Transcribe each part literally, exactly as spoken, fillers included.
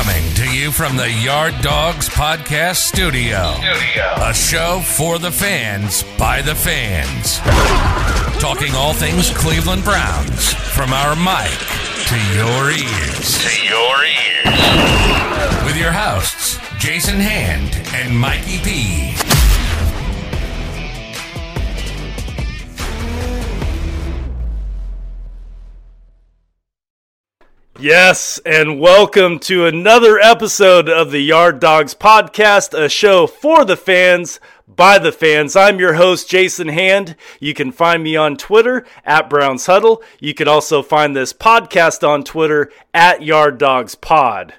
Coming to you from the Yard Dawgs Podcast Studio. Studio. A show for the fans, by the fans. Talking all things Cleveland Browns. From our mic to your ears. To your ears. With your hosts, Jason Hand and Mikey P. Yes, and welcome to another episode of the Yard Dawgs Podcast, a show for the fans, by the fans. I'm your host, Jason Hand. You can find me on Twitter, at Browns Huddle. You can also find this podcast on Twitter, at Yard Dawgs Pod.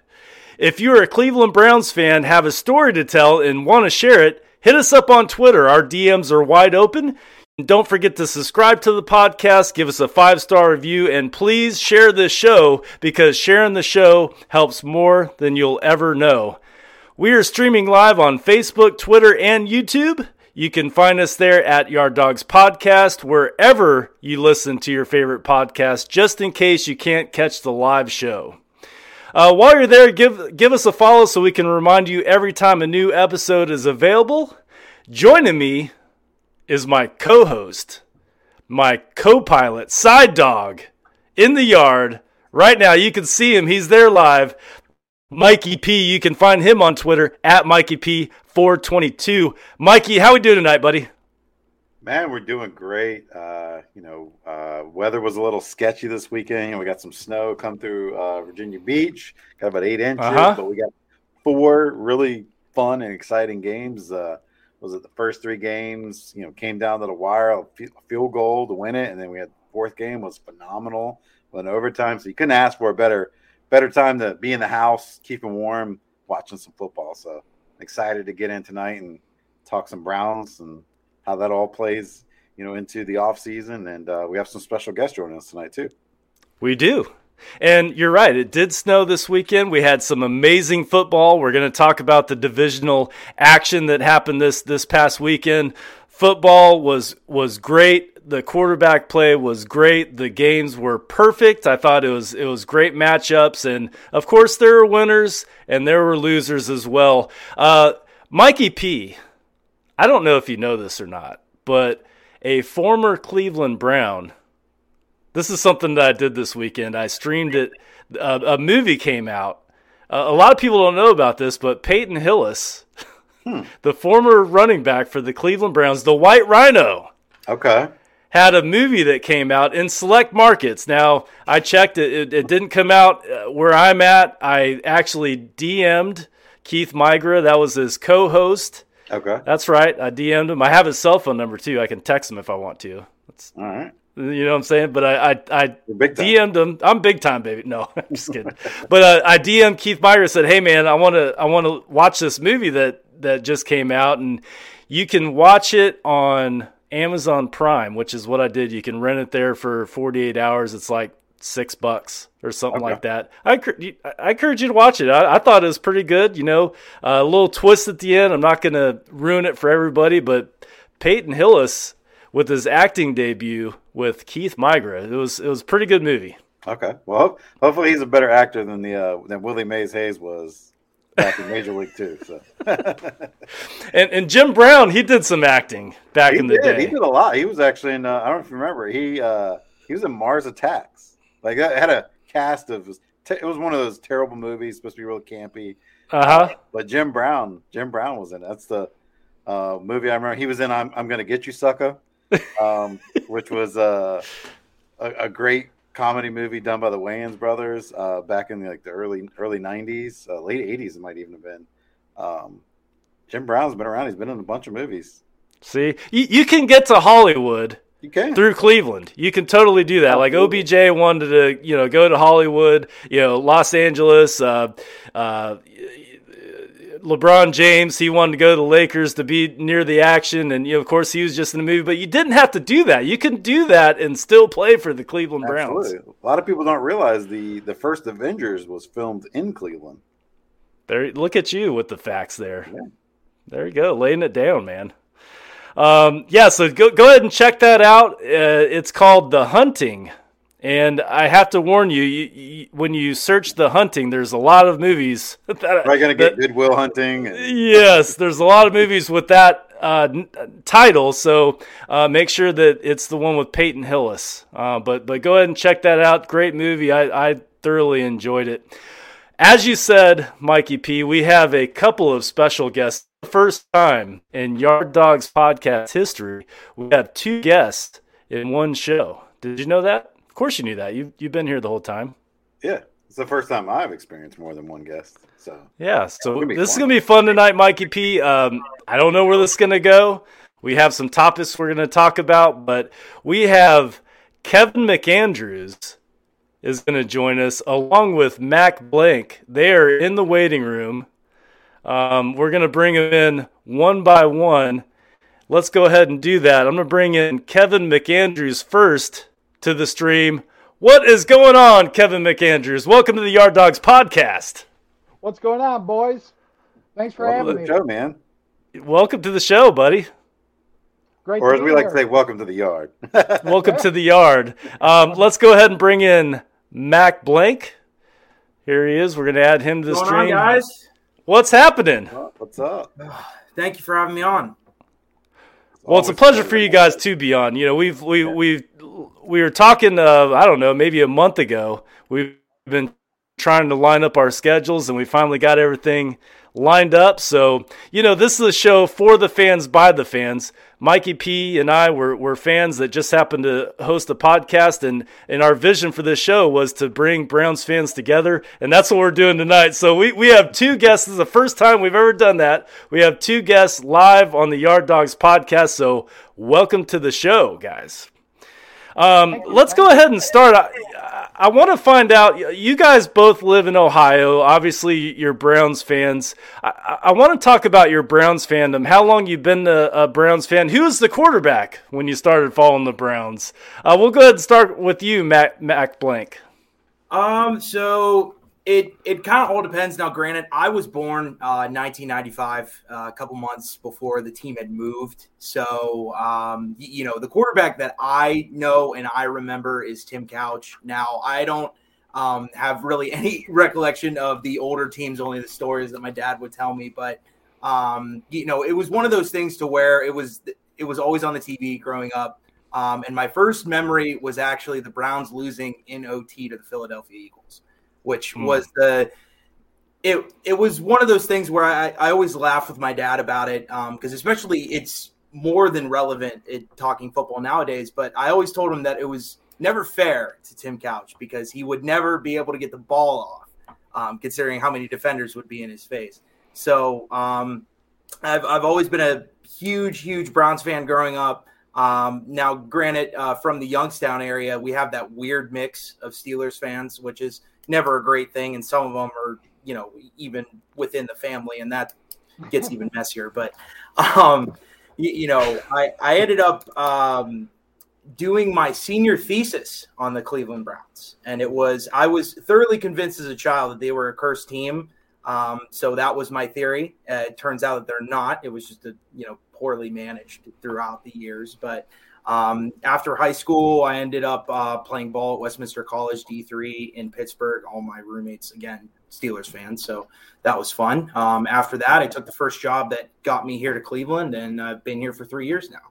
If you're a Cleveland Browns fan, have a story to tell, and want to share it, hit us up on Twitter. Our D Ms are wide open. And don't forget to subscribe to the podcast, give us a five-star review, and please share this show because sharing the show helps more than you'll ever know. We are streaming live on Facebook, Twitter, and YouTube. You can find us there at Yard Dawgs Podcast, wherever you listen to your favorite podcast, just in case you can't catch the live show. Uh, while you're there, give, give us a follow so we can remind you every time a new episode is available. Joining me is my co-host, my co-pilot, side dog, in the yard. Right now, you can see him. He's there live. Mikey P. You can find him on Twitter, at Mikey P four twenty-two. Mikey, how we doing tonight, buddy? Man, we're doing great. Uh, you know, uh, weather was a little sketchy this weekend. You know, we got some snow come through uh, Virginia Beach. Got about eight inches, uh-huh. But we got four really fun and exciting games. Uh Was it the first three games, you know, came down to the wire, a field goal to win it, and then we had the fourth game was phenomenal, went overtime, so you couldn't ask for a better better time to be in the house, keeping warm, watching some football. So excited to get in tonight and talk some Browns and how that all plays, you know, into the offseason, and uh, we have some special guests joining us tonight too. We do. And you're right, it did snow this weekend. We had some amazing football. We're going to talk about the divisional action that happened this this past weekend. Football was was great. The quarterback play was great. The games were perfect. I thought it was it was great matchups. And, of course, there were winners and there were losers as well. Uh, Mikey P, I don't know if you know this or not, but a former Cleveland Brown. This is something that I did this weekend. I streamed it. Uh, a movie came out. Uh, a lot of people don't know about this, but Peyton Hillis, hmm. the former running back for the Cleveland Browns, the White Rhino, okay, had a movie that came out in select markets. Now, I checked it. It, it didn't come out where I'm at. I actually D M'd Keith Migra. That was his co-host. Okay. That's right. I D M'd him. I have his cell phone number, too. I can text him if I want to. That's all right. You know what I'm saying? But I I, I D M'd him. I'm big time, baby. No, I'm just kidding. But uh, I D M'd Keith Migra, said, hey, man, I want to I want to watch this movie that, that just came out. And you can watch it on Amazon Prime, which is what I did. You can rent it there for forty-eight hours. It's like six bucks or something okay. like that. I, I encourage you to watch it. I, I thought it was pretty good. You know, uh, a little twist at the end. I'm not going to ruin it for everybody, but Peyton Hillis, with his acting debut with Keith Migra, it was it was a pretty good movie. Okay, well, hopefully he's a better actor than the uh, than Willie Mays Hayes was back in Major League Two. So, and and Jim Brown, he did some acting back he in the did. day. He did a lot. He was actually in. Uh, I don't know if you remember. He uh, he was in Mars Attacks. Like that had a cast of. It was, te- it was one of those terrible movies supposed to be real campy. Uh huh. But Jim Brown, Jim Brown was in. That's the uh, movie I remember. He was in. I'm I'm gonna get you, sucker. um, which was uh, a a great comedy movie done by the Wayans brothers uh, back in the, like the early early nineties, uh, late eighties. It might even have been. Um, Jim Brown's been around. He's been in a bunch of movies. See, you, you can get to Hollywood. You can. Through Cleveland. You can totally do that. Absolutely. Like O B J wanted to, you know, go to Hollywood, you know, Los Angeles. Uh, uh, LeBron James, he wanted to go to the Lakers to be near the action, and you know, of course he was just in the movie, but you didn't have to do that. You can do that and still play for the Cleveland Absolutely. Browns. A lot of people don't realize the, the first Avengers was filmed in Cleveland. There, look at you with the facts there. Yeah. There you go, laying it down, man. Um, yeah, so go, go ahead and check that out. Uh, it's called The Hunting. And I have to warn you, you, you when you search The Hunting, there's a lot of movies. That, Probably going to get Good Will Hunting. And... yes, there's a lot of movies with that uh, title, so uh, make sure that it's the one with Peyton Hillis. Uh, but but go ahead and check that out. Great movie. I, I thoroughly enjoyed it. As you said, Mikey P, we have a couple of special guests. The first time in Yard Dawgs podcast history, we have two guests in one show. Did you know that? Of course you knew that. You you've been here the whole time. Yeah, it's the first time I've experienced more than one guest. So yeah, so this fun. is gonna be fun tonight, Mikey P. Um, I don't know where this is gonna go. We have some topics we're gonna talk about, but we have Kevin McAndrews is gonna join us along with Mac Blank. They are in the waiting room. Um, we're gonna bring them in one by one. Let's go ahead and do that. I'm gonna bring in Kevin McAndrews first. To the stream. What is going on, Kevin McAndrews? Welcome to the Yard Dawgs Podcast. What's going on, boys? Thanks for welcome having me. Welcome to the show, man. Welcome to the show, buddy. Great or as we here. like to say, welcome to the yard. welcome yeah. to the yard. Um, let's go ahead and bring in Mac Blank. Here he is. We're going to add him to the What's stream. Going on, guys? What's happening? What's up? Thank you for having me on. It's well, it's a pleasure for you guys to be on. You know, we've we yeah. we've We were talking, uh, I don't know, maybe a month ago. We've been trying to line up our schedules, and we finally got everything lined up. So, you know, this is a show for the fans, by the fans. Mikey P and I were, were fans that just happened to host a podcast, and, and our vision for this show was to bring Browns fans together, and that's what we're doing tonight. So we, we have two guests. This is the first time we've ever done that. We have two guests live on the Yard Dawgs podcast, so welcome to the show, guys. Um, let's go ahead and start. I, I want to find out, you guys both live in Ohio. Obviously, you're Browns fans. I, I want to talk about your Browns fandom. How long you've been a, a Browns fan? Who was the quarterback when you started following the Browns? Uh, we'll go ahead and start with you, Mac, Mac Blank. Um, so it it kind of all depends. Now, granted, I was born uh, nineteen ninety-five, uh, a couple months before the team had moved. So, um, you know, the quarterback that I know and I remember is Tim Couch. Now, I don't um, have really any recollection of the older teams, only the stories that my dad would tell me. But, um, you know, it was one of those things to where it was it was always on the T V growing up. Um, and my first memory was actually the Browns losing in O T to the Philadelphia Eagles. Which was the it? It was one of those things where I, I always laugh with my dad about it because um, especially it's more than relevant in talking football nowadays. But I always told him that it was never fair to Tim Couch because he would never be able to get the ball off, um, considering how many defenders would be in his face. So um, I've I've always been a huge huge Browns fan growing up. Um, now, granted, uh, from the Youngstown area, we have that weird mix of Steelers fans, which is never a great thing, and some of them are, you know, even within the family, and that gets even messier. But, um, you, you know, I, I ended up um, doing my senior thesis on the Cleveland Browns, and it was I was thoroughly convinced as a child that they were a cursed team. Um, so that was my theory. Uh, it turns out that they're not. It was just a you know poorly managed throughout the years, but. Um, after high school, I ended up uh, playing ball at Westminster College D three in Pittsburgh. All my roommates, again, Steelers fans, so that was fun. Um, after that, I took the first job that got me here to Cleveland, and I've been here for three years now.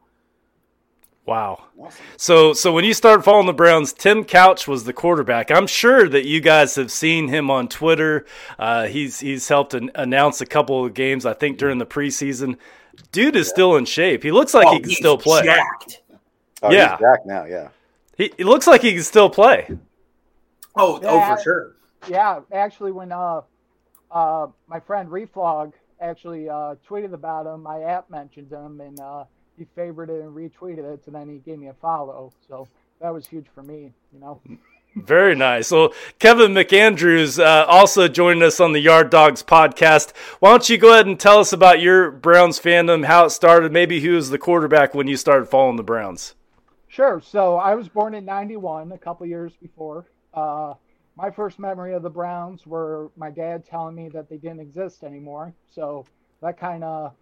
Wow. Awesome. So so when you started following the Browns, Tim Couch was the quarterback. I'm sure that you guys have seen him on Twitter. Uh, he's, he's helped an- announce a couple of games, I think, during the preseason. Dude is yeah. still in shape. He looks like oh, he can still play. Jacked. Oh, yeah, he's back now. Yeah, he, he looks like he can still play. Oh, yeah, oh, for sure. Yeah, actually, when uh, uh, my friend Reflog actually uh tweeted about him, my app mentioned him, and uh, he favored it and retweeted it, and then he gave me a follow. So that was huge for me, you know. Very nice. Well, Kevin McAndrews uh, also joined us on the Yard Dawgs podcast. Why don't you go ahead and tell us about your Browns fandom, how it started, maybe who was the quarterback when you started following the Browns? Sure. So I was born in ninety-one, a couple years before. Uh, my first memory of the Browns were my dad telling me that they didn't exist anymore. So that kind of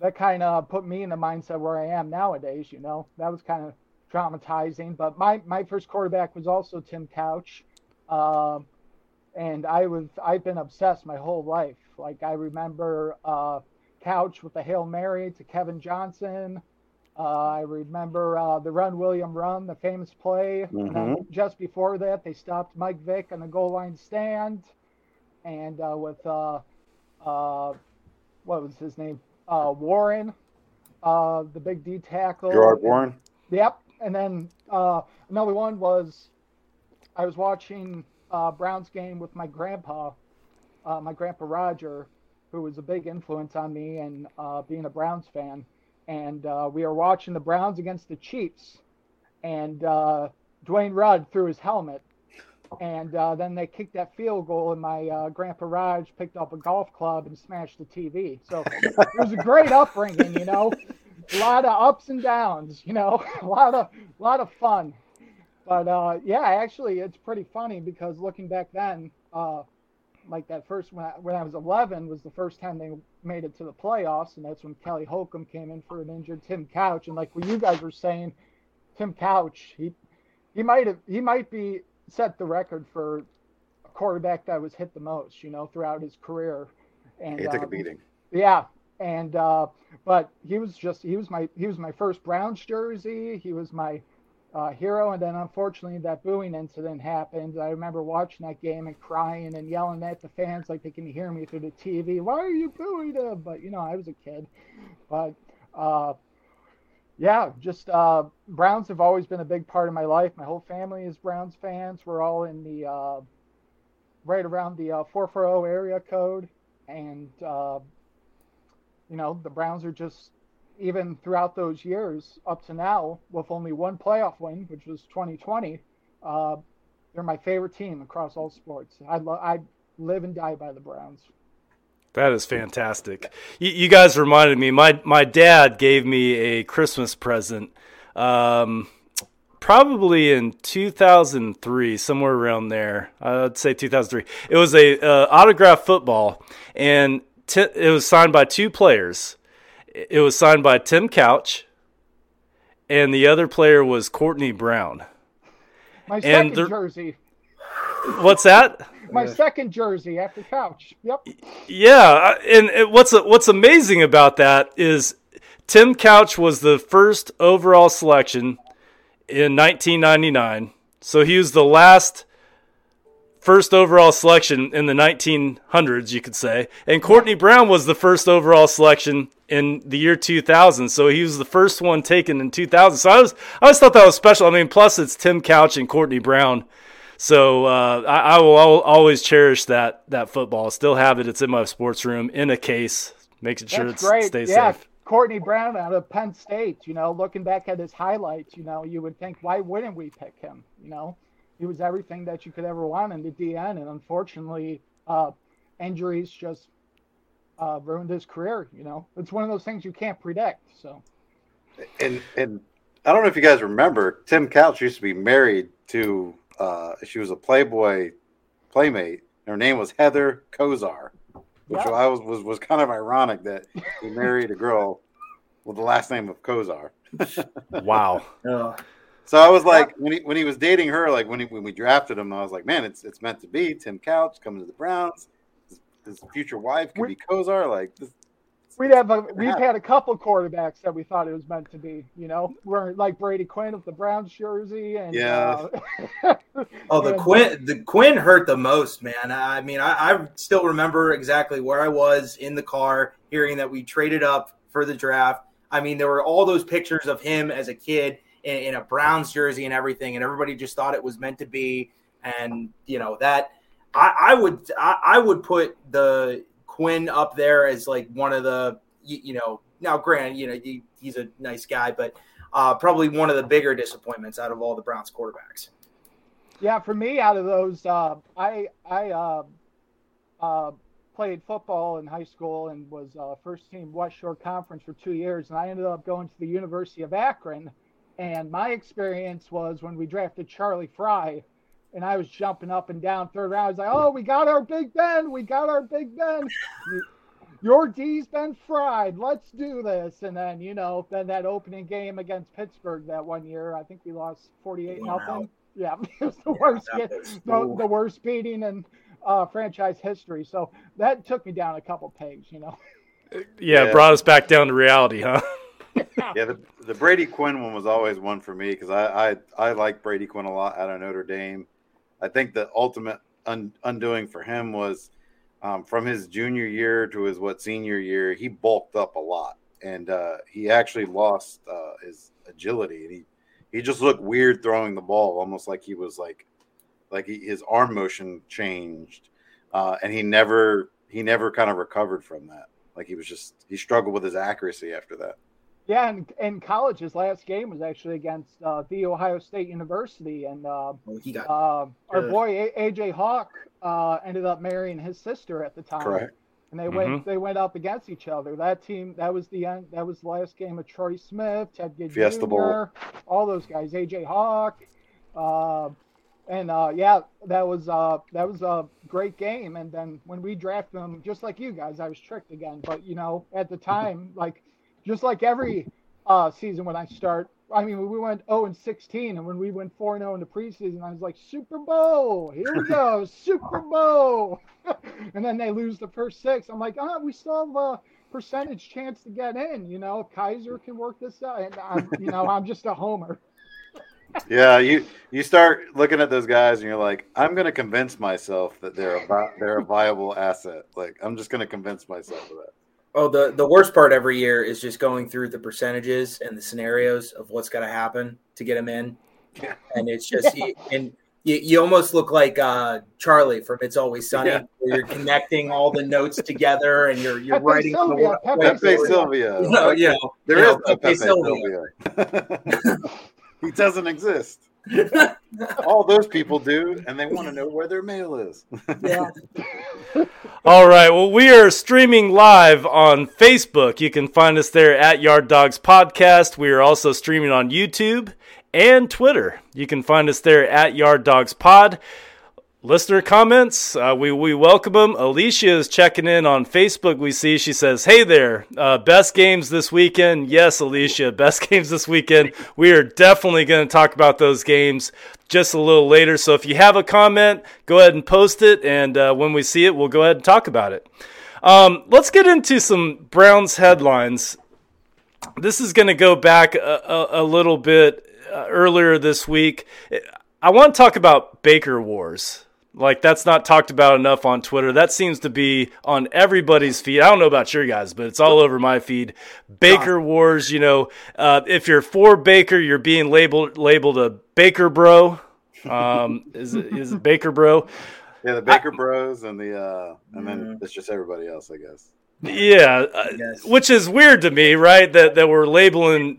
that kind of put me in the mindset where I am nowadays. You know, that was kind of dramatizing, but my, my first quarterback was also Tim Couch. Um, and I was, I've been obsessed my whole life. Like I remember uh, Couch with the Hail Mary to Kevin Johnson. Uh, I remember uh, the Run, William, Run, the famous play. Mm-hmm. And then just before that, they stopped Mike Vick on the goal line stand. And uh, with, uh, uh, what was his name? Uh, Warren, uh, the big D tackle. Gerard Warren. Yep. And then uh, another one was I was watching uh, Browns game with my grandpa, uh, my grandpa Roger, who was a big influence on me and uh, being a Browns fan. And uh, we were watching the Browns against the Chiefs, and uh, Dwayne Rudd threw his helmet. And uh, then they kicked that field goal, and my uh, Grandpa Raj picked up a golf club and smashed the T V. So it was a great upbringing, you know, a lot of ups and downs, you know, a lot of a lot of fun. But, uh, yeah, actually, it's pretty funny because looking back then, uh, like that first when I, when I was eleven was the first time they made it to the playoffs, and that's when Kelly Holcomb came in for an injured Tim Couch. And like what you guys were saying, Tim Couch, he he might have he might be – set the record for a quarterback that was hit the most, you know, throughout his career. And he took um, a beating. Yeah. And, uh, but he was just, he was my, he was my first Browns jersey. He was my uh, hero. And then unfortunately that booing incident happened. I remember watching that game and crying and yelling at the fans, like they can hear me through the T V. Why are you booing him? But you know, I was a kid, but, uh, Yeah, just uh, Browns have always been a big part of my life. My whole family is Browns fans. We're all in the uh, right around the uh, four forty area code. And, uh, you know, the Browns are just, even throughout those years up to now, with only one playoff win, which was twenty twenty, uh, they're my favorite team across all sports. I, lo- I live and die by the Browns. That is fantastic. You, you guys reminded me. My my dad gave me a Christmas present, um, probably in two thousand three, somewhere around there. I'd say two thousand three. It was a uh, autographed football, and t- it was signed by two players. It was signed by Tim Couch, and the other player was Courtney Brown. My second and the- jersey. What's that? My second jersey after Couch. Yep. Yeah, and what's what's amazing about that is Tim Couch was the first overall selection in nineteen ninety-nine. So he was the last first overall selection in the nineteen hundreds, you could say. And Courtney Brown was the first overall selection in the year two thousand. So he was the first one taken in two thousand. So I was I always thought that was special. I mean, plus it's Tim Couch and Courtney Brown. So uh, I, I will always cherish that that football. Still have it. It's in my sports room in a case, making sure it stays yeah. safe. Courtney Brown out of Penn State, you know, looking back at his highlights, you know, you would think, why wouldn't we pick him? You know, he was everything that you could ever want in the D N, and unfortunately uh, injuries just uh, ruined his career, you know. It's one of those things you can't predict. So, And, and I don't know if you guys remember, Tim Couch used to be married to – Uh, she was a Playboy playmate. Her name was Heather Kozar, which yeah. I was, was was kind of ironic that he married a girl with the last name of Kozar. Wow! Yeah. So I was like, when he when he was dating her, like when he, when we drafted him, I was like, man, it's it's meant to be. Tim Couch coming to the Browns. His, his future wife could we, be Kozar. Like this, we'd have a, we've happened. had a couple quarterbacks that we thought it was meant to be. You know, we're like Brady Quinn with the Browns jersey, and yeah. Uh, Oh, the Quinn, the Quinn hurt the most, man. I mean, I, I still remember exactly where I was in the car hearing that we traded up for the draft. I mean, there were all those pictures of him as a kid in, in a Browns jersey and everything, and everybody just thought it was meant to be. And, you know, that I, I would I, I would put the Quinn up there as like one of the, you, you know, now granted, you know, he, he's a nice guy, but uh, probably one of the bigger disappointments out of all the Browns quarterbacks. Yeah, for me, out of those, uh, I I uh, uh, played football in high school and was uh, first team West Shore Conference for two years, and I ended up going to the University of Akron. And my experience was when we drafted Charlie Fry, and I was jumping up and down third round. I was like, "Oh, we got our Big Ben! We got our Big Ben!" You, your D's been fried. Let's do this. And then, you know, then that opening game against Pittsburgh that one year, I think we lost forty-eight nothing. Yeah, it was the yeah, worst game, the, the worst beating in uh, franchise history. So that took me down a couple pegs, you know. Yeah, yeah, it brought us back down to reality, huh? Yeah, the, the Brady Quinn one was always one for me because I, I, I like Brady Quinn a lot out of Notre Dame. I think the ultimate un, undoing for him was um, from his junior year to his what senior year, he bulked up a lot. And uh, he actually lost uh, his agility, and he He just looked weird throwing the ball, almost like he was like, like he, his arm motion changed, uh, and he never he never kind of recovered from that. Like he was just he struggled with his accuracy after that. Yeah, and in college, his last game was actually against uh, the Ohio State University, and uh, well, he got, uh, our uh, boy A J Hawk uh, ended up marrying his sister at the time. Correct. And they mm-hmm. went they went up against each other. That team, that was the end. That was the last game of Troy Smith, Ted Ginn Junior, all those guys, A J Hawk, uh, and uh, yeah, that was uh, that was a great game. And then when we drafted them, just like you guys, I was tricked again. But you know, at the time, like just like every uh, season when I start, I mean, we went oh and sixteen, and when we went four and oh in the preseason, I was like, Super Bowl, here we go, Super Bowl. And then they lose the first six. I'm like, ah, oh, we still have a percentage chance to get in. You know, Kaiser can work this out. And, I'm, you know, I'm just a homer. Yeah, you you start looking at those guys, and you're like, I'm going to convince myself that they're a, they're a viable asset. Like, I'm just going to convince myself of that. Oh, the, the worst part every year is just going through the percentages and the scenarios of what's got to happen to get them in. Yeah. And it's just yeah. – and you, you almost look like uh, Charlie from It's Always Sunny. Yeah. Where you're connecting all the notes together and you're you're Pepe writing – Sylvia. The, Pepe, Pepe Sylvia. No, so, you know, there you is know, Pepe Sylvia. Sylvia. He doesn't exist. All those people do, and they want to know where their mail is. Yeah. All right, well, we are streaming live on Facebook. You can find us there at Yard Dawgs Podcast. We are also streaming on YouTube and Twitter. You can find us there at Yard Dawgs Pod. Listener comments, uh, we, we welcome them. Alicia is checking in on Facebook. We see she says, hey there, uh, best games this weekend. Yes, Alicia, best games this weekend. We are definitely going to talk about those games just a little later. So if you have a comment, go ahead and post it, and uh, when we see it, we'll go ahead and talk about it. Um, let's get into some Browns headlines. This is going to go back a, a, a little bit uh, earlier this week. I want to talk about Baker Wars. Like, that's not talked about enough on Twitter. That seems to be on everybody's feed. I don't know about your guys, but it's all over my feed. Baker Wars, you know, uh, if you're for Baker, you're being labeled labeled a Baker bro. Um, is is it Baker bro? Yeah, the Baker I, bros and the uh, and then yeah. It's just everybody else, I guess. Yeah, uh, yes. Which is weird to me, right? That that we're labeling.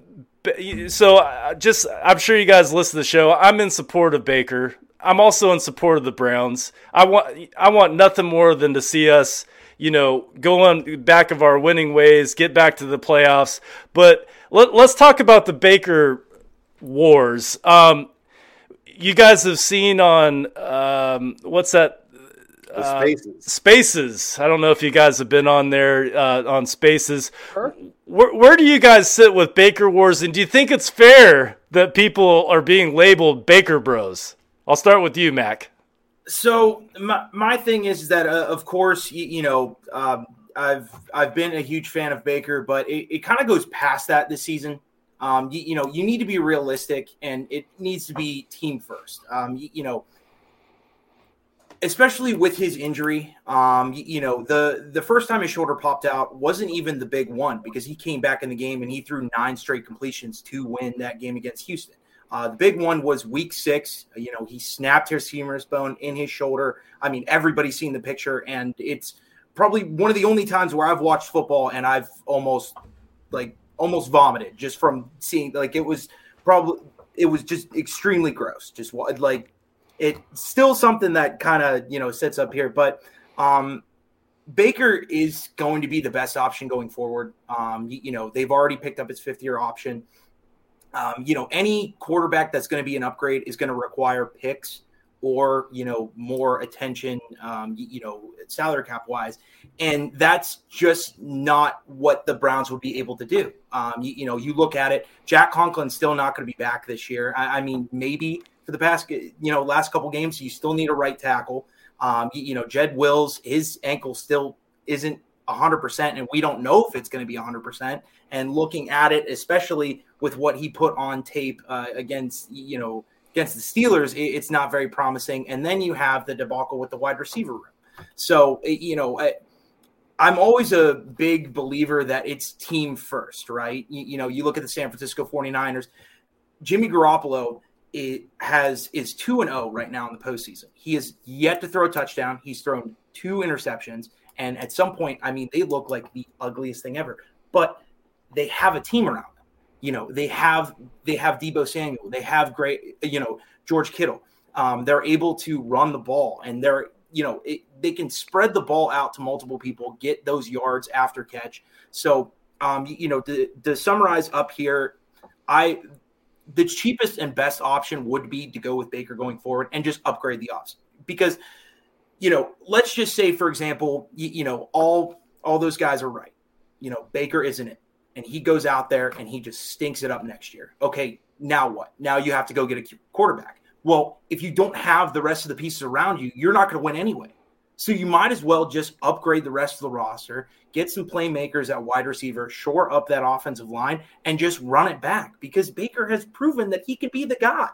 So just, I'm sure you guys listen to the show. I'm in support of Baker. I'm also in support of the Browns. I want I want nothing more than to see us, you know, go on back of our winning ways, get back to the playoffs. But let, let's talk about the Baker Wars. Um, you guys have seen on um, what's that? Uh, spaces. Spaces. I don't know if you guys have been on there uh, on Spaces. Sure. Where, where do you guys sit with Baker Wars, and do you think it's fair that people are being labeled Baker Bros? I'll start with you, Mac. So my, my thing is that, uh, of course, you, you know, um, I've I've been a huge fan of Baker, but it, it kind of goes past that this season. Um, you, you know, you need to be realistic, and it needs to be team first. Um, you, you know, especially with his injury. Um, you, you know, the the first time his shoulder popped out wasn't even the big one, because he came back in the game and he threw nine straight completions to win that game against Houston. Uh, the big one was week six. You know, he snapped his humerus bone in his shoulder. I mean, everybody's seen the picture, and it's probably one of the only times where I've watched football and I've almost like almost vomited just from seeing, like, it was probably, it was just extremely gross. Just like, it's still something that kind of, you know, sits up here, but um, Baker is going to be the best option going forward. Um, you, you know, they've already picked up his fifth year option. Um, you know, any quarterback that's going to be an upgrade is going to require picks or, you know, more attention, um, you know, salary cap wise. And that's just not what the Browns would be able to do. Um, you, you know, you look at it, Jack Conklin's still not going to be back this year. I, I mean, maybe for the past, you know, last couple games, you still need a right tackle. Um, you, you know, Jed Wills, his ankle still isn't one hundred percent, and we don't know if it's going to be one hundred percent. And looking at it, especially with what he put on tape uh, against, you know, against the Steelers, it's not very promising. And then you have the debacle with the wide receiver room. So, you know, I, I'm always a big believer that it's team first, right? You, you know, you look at the San Francisco forty-niners, Jimmy Garoppolo it has is two and oh right now in the postseason. He has yet to throw a touchdown. He's thrown two interceptions. And at some point, I mean, they look like the ugliest thing ever, but they have a team around them. You know, they have, they have Deebo Samuel, they have great, you know, George Kittle. Um, they're able to run the ball, and they're, you know, it, they can spread the ball out to multiple people, get those yards after catch. So, um, you, you know, to, to summarize up here, I, the cheapest and best option would be to go with Baker going forward and just upgrade the offense, because, you know, let's just say, for example, you, you know, all all those guys are right. You know, Baker isn't it. And he goes out there and he just stinks it up next year. Okay, now what? Now you have to go get a quarterback. Well, if you don't have the rest of the pieces around you, you're not going to win anyway. So you might as well just upgrade the rest of the roster, get some playmakers at wide receiver, shore up that offensive line, and just run it back, because Baker has proven that he can be the guy.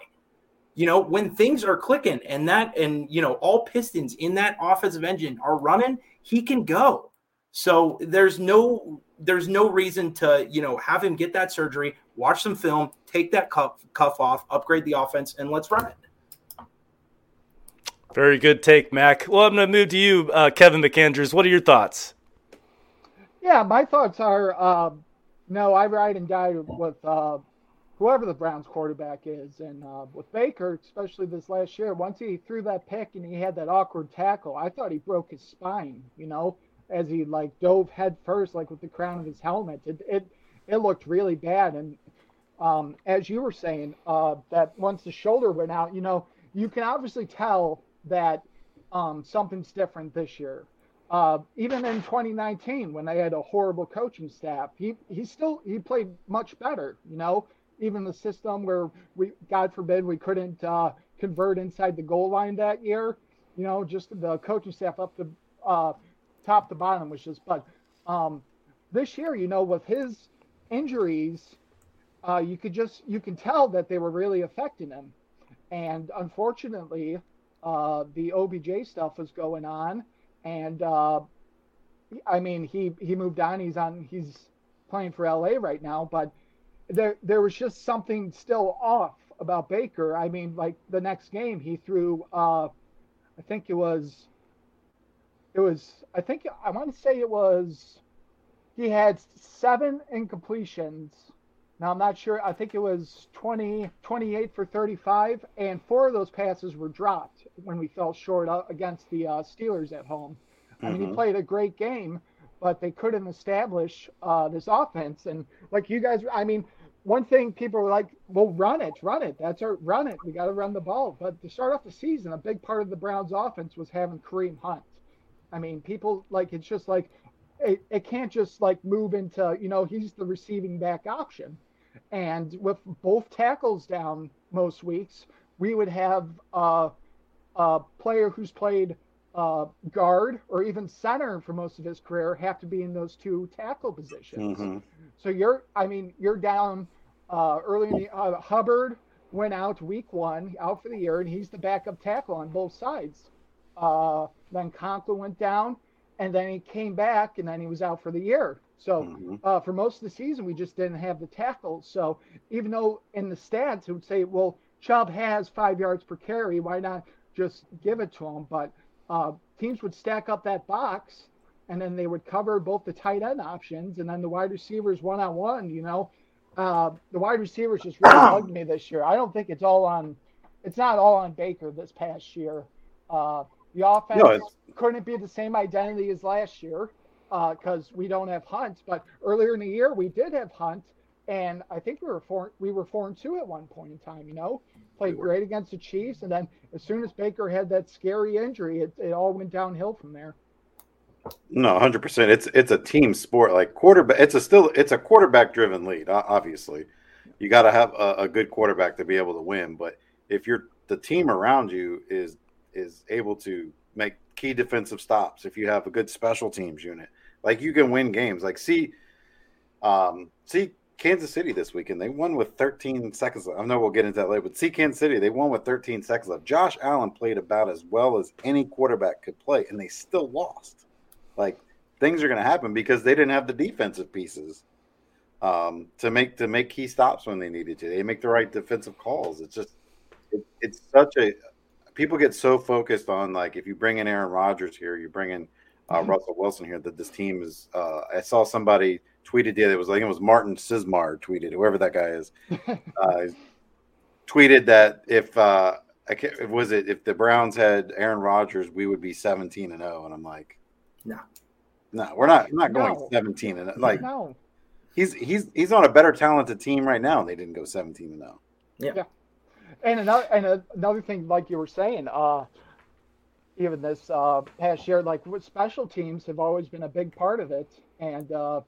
You know, when things are clicking and that, and, you know, all pistons in that offensive engine are running, he can go. So there's no, there's no reason to, you know, have him get that surgery, watch some film, take that cuff, cuff off, upgrade the offense, and let's run it. Very good take, Mac. Well, I'm going to move to you, uh, Kevin McAndrews. What are your thoughts? Yeah, my thoughts are, um, no, I ride and die with, uh, whoever the Browns quarterback is. And uh, with Baker, especially this last year, once he threw that pick and he had that awkward tackle, I thought he broke his spine, you know, as he like dove head first, like with the crown of his helmet. It it, it looked really bad. And um, as you were saying, uh, that once the shoulder went out, you know, you can obviously tell that um, something's different this year. Uh, even in twenty nineteen, when they had a horrible coaching staff, he, he still, he played much better, you know. Even the system where we, God forbid, we couldn't uh, convert inside the goal line that year, you know, just the coaching staff up to uh, top to bottom was just, but um, this year, you know, with his injuries, uh, you could just, you can tell that they were really affecting him. And unfortunately, uh, the O B J stuff was going on. And uh, I mean, he, he moved on, he's on, he's playing for L A right now, but There, there was just something still off about Baker. I mean, like the next game, he threw. Uh, I think it was. It was. I think I want to say it was. He had seven incompletions. Now I'm not sure. I think it was twenty, twenty-eight for thirty-five, and four of those passes were dropped when we fell short against the uh, Steelers at home. Mm-hmm. I mean, he played a great game, but they couldn't establish uh, this offense. And like you guys, I mean. One thing people were like, well, run it, run it. That's our run it. We got to run the ball. But to start off the season, a big part of the Browns offense was having Kareem Hunt. I mean, people like, it's just like, it, it can't just like move into, you know, he's the receiving back option. And with both tackles down most weeks, we would have uh, a player who's played uh, guard or even center for most of his career have to be in those two tackle positions. Mm-hmm. So you're, I mean, you're down uh, early in the, uh, Hubbard went out week one, out for the year, and he's the backup tackle on both sides. Uh, then Conklin went down, and then he came back, and then he was out for the year. So mm-hmm. uh, for most of the season, we just didn't have the tackles. So even though in the stats, it would say, well, Chubb has five yards per carry, why not just give it to him? But uh, teams would stack up that box, and then they would cover both the tight end options and then the wide receivers one-on-one, you know. Uh, the wide receivers just really bugged me this year. I don't think it's all on – it's not all on Baker this past year. Uh, the offense no, couldn't be the same identity as last year because uh, we don't have Hunt. But earlier in the year, we did have Hunt, and I think we were four, we were four and two at one point in time, you know. played great against the Chiefs, and then as soon as Baker had that scary injury, it, it all went downhill from there. No, one hundred percent. It's it's a team sport. Like quarterback, it's a still it's a quarterback driven lead. Obviously, you got to have a, a good quarterback to be able to win. But if you're the team around you is is able to make key defensive stops, if you have a good special teams unit, like you can win games. Like see, um, see Kansas City this weekend. They won with thirteen seconds left. I know we'll get into that later. But see Kansas City, they won with thirteen seconds left. Josh Allen played about as well as any quarterback could play, and they still lost. Like things are going to happen because they didn't have the defensive pieces um, to make to make key stops when they needed to. They make the right defensive calls. It's just it, it's such a people get so focused on like if you bring in Aaron Rodgers here, you bring in uh, mm-hmm. Russell Wilson here that this team is. Uh, I saw somebody tweeted the other. It was like it was Martin Sismar tweeted whoever that guy is uh, tweeted that if uh, I can't, was it if the Browns had Aaron Rodgers, we would be seventeen and zero. And I'm like. No, no, we're not. We're not going no. seventeen and like no. He's he's he's on a better talented team right now. They didn't go seventeen and zero. Yeah. yeah, and another and another thing, like you were saying, uh, even this uh, past year, like special teams have always been a big part of it. And uh,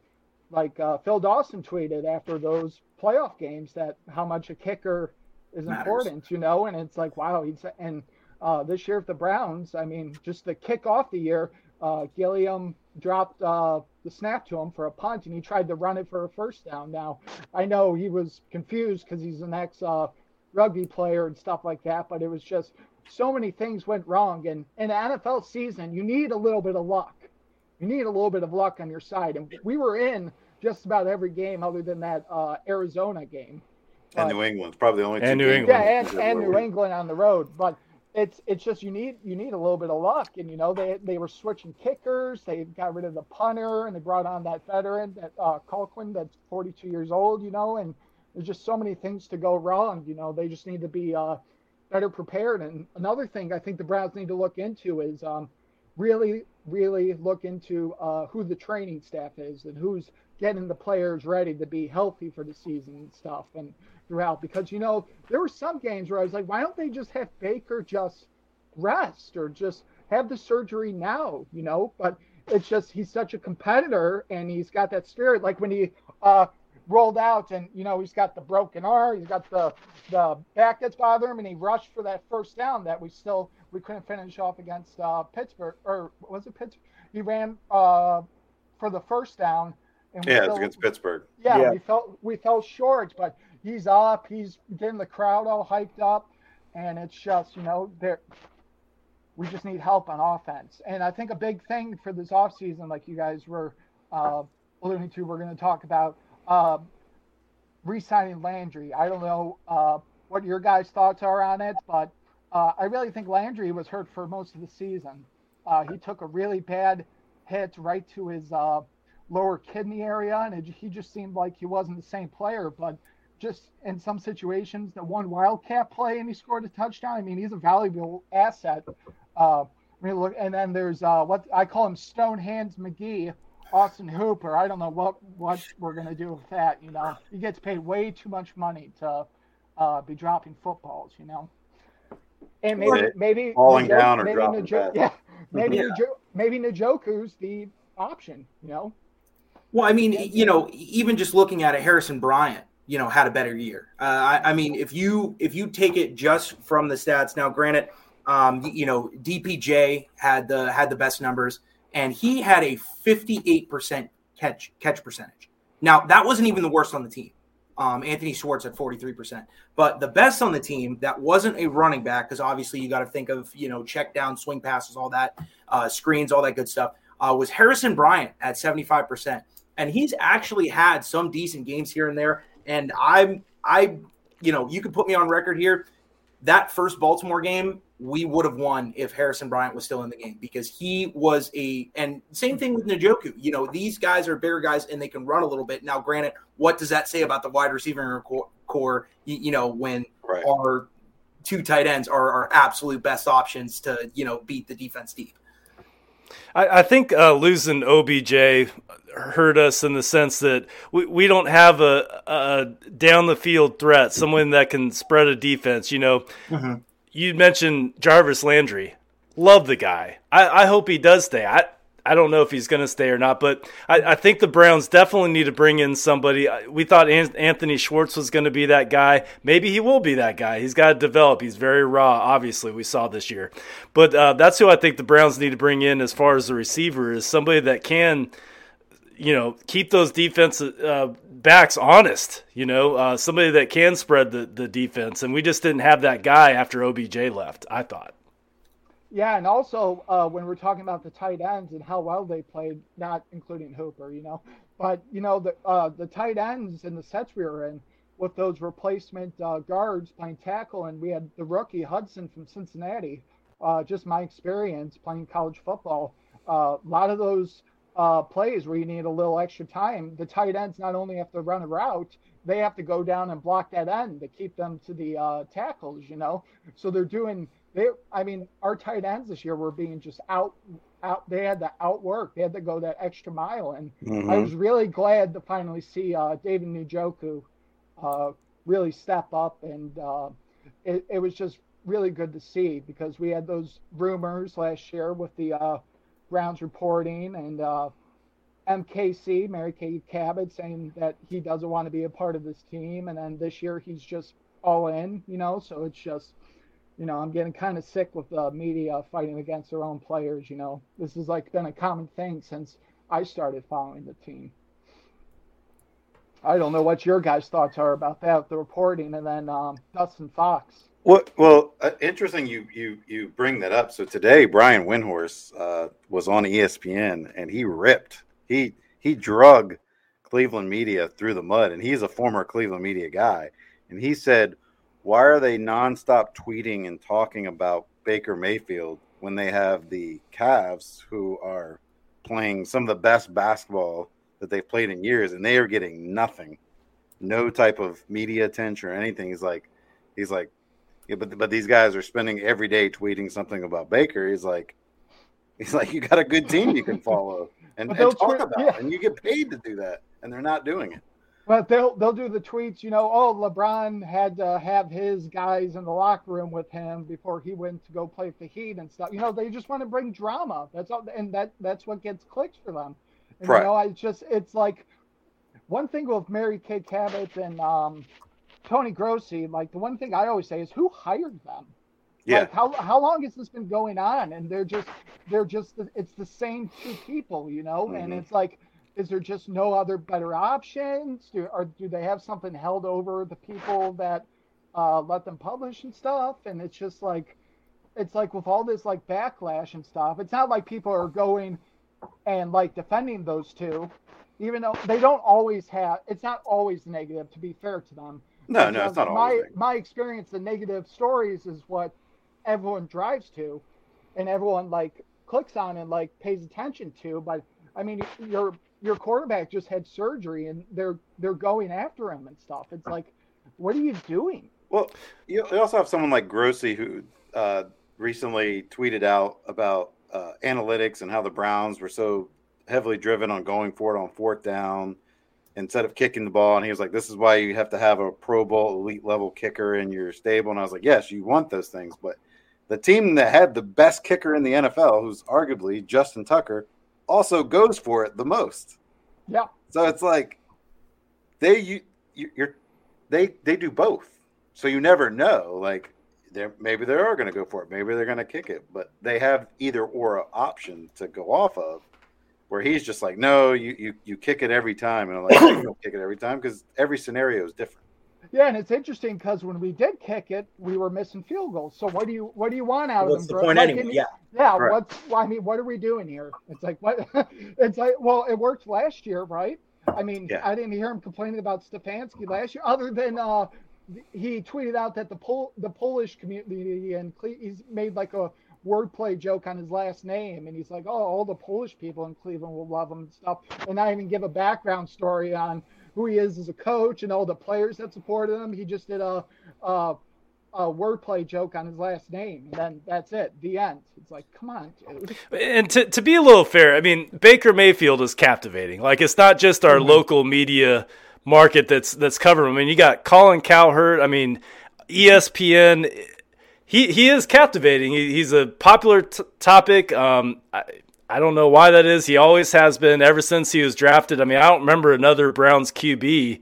like uh, Phil Dawson tweeted after those playoff games that how much a kicker is Matters. important, you know. And it's like wow, he's and uh, this year at the Browns, I mean, just the kick off the year. Uh, Gilliam dropped uh, the snap to him for a punt, and he tried to run it for a first down. Now, I know he was confused because he's an ex-rugby uh, player and stuff like that, but it was just so many things went wrong. And in the N F L season, you need a little bit of luck. You need a little bit of luck on your side. And we were in just about every game other than that uh, Arizona game. But, and New England. Probably the only two. And New England. Yeah, and, and New England on the road. But It's it's just you need you need a little bit of luck, and you know they they were switching kickers. They got rid of the punter, and they brought on that veteran, that uh, Colquhoun, that's forty-two years old. You know, and there's just so many things to go wrong. You know, they just need to be uh, better prepared. And another thing I think the Browns need to look into is um, really really look into uh, who the training staff is and who's getting the players ready to be healthy for the season and stuff. And throughout, because you know there were some games where I was like, why don't they just have Baker just rest or just have the surgery now, you know? But it's just he's such a competitor and he's got that spirit. Like when he uh, rolled out and you know he's got the broken arm, he's got the the back that's bothering him, and he rushed for that first down that we still we couldn't finish off against uh, Pittsburgh or was it Pittsburgh? He ran uh, for the first down. And yeah, fell, it was against Pittsburgh. Yeah, yeah, we felt we fell short, but. He's up. He's getting the crowd all hyped up, and it's just, you know, there. We just need help on offense. And I think a big thing for this offseason, like you guys were uh, alluding to, we're going to talk about uh, re-signing Landry. I don't know uh, what your guys' thoughts are on it, but uh, I really think Landry was hurt for most of the season. Uh, he took a really bad hit right to his uh, lower kidney area, and it, he just seemed like he wasn't the same player, but just in some situations, the one Wildcat play and he scored a touchdown. I mean, he's a valuable asset. Uh, I mean, look, and then there's uh, what I call him Stone Hands McGee, Austin Hooper. I don't know what, what we're going to do with that. You know, he gets paid way too much money to uh, be dropping footballs, you know. And maybe, maybe, falling Njoku, down or maybe dropping Njoku, yeah, maybe, yeah. Njoku, maybe Njoku's the option, you know. Well, I mean, you know, even just looking at it, Harrison Bryant, you know, had a better year. Uh, I, I mean, if you if you take it just from the stats, now granted, um, you know, D P J had the had the best numbers, and he had a fifty-eight percent catch catch percentage. Now that wasn't even the worst on the team. Um, Anthony Schwartz had forty-three percent, but the best on the team that wasn't a running back because obviously you got to think of you know check down, swing passes, all that, uh, screens, all that good stuff. Uh, was Harrison Bryant at seventy-five percent, and he's actually had some decent games here and there. And I'm, I, you know, you can put me on record here. That first Baltimore game, we would have won if Harrison Bryant was still in the game because he was a, and same thing with Njoku. You know, these guys are bigger guys and they can run a little bit. Now, granted, what does that say about the wide receiving core, you, you know, when right. our two tight ends are our absolute best options to, you know, beat the defense deep? I, I think uh, losing O B J hurt us in the sense that we, we don't have a, a down-the-field threat, someone that can spread a defense. You know, mm-hmm. you mentioned Jarvis Landry. Love the guy. I, I hope he does stay. I I don't know if he's going to stay or not, but I, I think the Browns definitely need to bring in somebody. We thought Anthony Schwartz was going to be that guy. Maybe he will be that guy. He's got to develop. He's very raw, obviously, we saw this year. But uh, that's who I think the Browns need to bring in as far as the receiver is somebody that can – you know, keep those defense uh, backs honest, you know, uh, somebody that can spread the, the defense. And we just didn't have that guy after O B J left, I thought. Yeah, and also uh, when we're talking about the tight ends and how well they played, not including Hooper, you know, but, you know, the uh, the tight ends and the sets we were in with those replacement uh, guards playing tackle, and we had the rookie Hudson from Cincinnati, uh, just my experience playing college football, uh, a lot of those – Uh, plays where you need a little extra time, the tight ends not only have to run a route, they have to go down and block that end to keep them to the uh, tackles, you know. So they're doing, they. I mean, our tight ends this year were being just out, out. They had to outwork. They had to go that extra mile. And mm-hmm. I was really glad to finally see uh, David Njoku uh, really step up. And uh, it, it was just really good to see because we had those rumors last year with the uh, Browns reporting and uh, M K C, Mary Kay Cabot, saying that he doesn't want to be a part of this team. And then this year he's just all in, you know, so it's just, you know, I'm getting kind of sick with the media fighting against their own players, you know. This has like been a common thing since I started following the team. I don't know what your guys' thoughts are about that, the reporting, and then um, Dustin Fox. Well, well uh, interesting you, you you bring that up. So today, Brian Windhorst uh, was on E S P N, and he ripped. He he drug Cleveland media through the mud, and he's a former Cleveland media guy. And he said, why are they nonstop tweeting and talking about Baker Mayfield when they have the Cavs who are playing some of the best basketball that they've played in years, and they are getting nothing, no type of media attention or anything. He's like, he's like, yeah, but but these guys are spending every day tweeting something about Baker. He's like, he's like, you got a good team you can follow and, and talk tweet, about, yeah. and you get paid to do that, and they're not doing it. But they'll they'll do the tweets, you know. Oh, LeBron had to have his guys in the locker room with him before he went to go play for the Heat and stuff. You know, they just want to bring drama. That's all, and that that's what gets clicks for them. And, right. You know, I just it's like one thing with Mary Kay Cabot and um. Tony Grossi, like the one thing I always say is who hired them? Yeah. Like, how how long has this been going on? And they're just they're just it's the same two people, you know. Mm-hmm. And it's like, is there just no other better options? Do or do they have something held over the people that uh, let them publish and stuff? And it's just like, it's like with all this like backlash and stuff. It's not like people are going and like defending those two, even though they don't always have. It's not always negative. To be fair to them. No, because no, it's not always. My, my experience, the negative stories is what everyone drives to and everyone, like, clicks on and, like, pays attention to. But, I mean, your your quarterback just had surgery and they're they're going after him and stuff. It's like, what are you doing? Well, you also have someone like Grossi who uh, recently tweeted out about uh, analytics and how the Browns were so heavily driven on going for it on fourth down instead of kicking the ball. And he was like, this is why you have to have a Pro Bowl elite level kicker in your stable. And I was like, yes, you want those things. But the team that had the best kicker in the N F L, who's arguably Justin Tucker, also goes for it the most. Yeah. So it's like they you, you you're they they do both. So you never know. Like they're, maybe they are going to go for it. Maybe they're going to kick it. But they have either or option to go off of. Where he's just like, no, you you you kick it every time. And I'm like, I don't kick it every time because every scenario is different. Yeah, and it's interesting because when we did kick it, we were missing field goals. So what do you what do you want out what's of them? What's the point like, anyway? Yeah. Yeah, right. what's I mean, what are we doing here? It's like, what? It's like, well, it worked last year, right? I mean, yeah. I didn't hear him complaining about Stefanski last year other than uh, he tweeted out that the Pol- the Polish community and Cle- he's made like a wordplay joke on his last name, and he's like, oh, all the Polish people in Cleveland will love him and stuff, and I even give a background story on who he is as a coach and all the players that supported him. He just did a, a a wordplay joke on his last name, and then that's it, the end. It's like, come on, dude. And to to be a little fair, I mean, Baker Mayfield is captivating. Like, it's not just our mm-hmm. local media market that's that's covering. I mean, you got Colin Cowherd. I mean, E S P N. He he is captivating. He, he's a popular t- topic. Um, I, I don't know why that is. He always has been ever since he was drafted. I mean, I don't remember another Browns Q B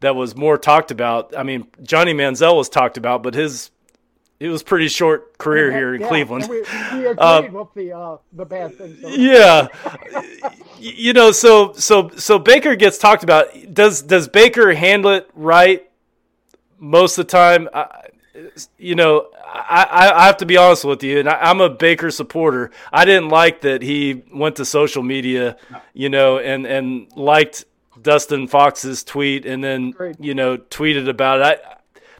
that was more talked about. I mean, Johnny Manziel was talked about, but his it was pretty short career yeah, here in yeah. Cleveland. And we, we agreed uh, with the uh, the bad things. Yeah, you know, so so so Baker gets talked about. Does does Baker handle it right most of the time? I, you know, I, I have to be honest with you, and I, I'm a Baker supporter. I didn't like that he went to social media, you know, and and liked Dustin Fox's tweet and then, you know, tweeted about it. I,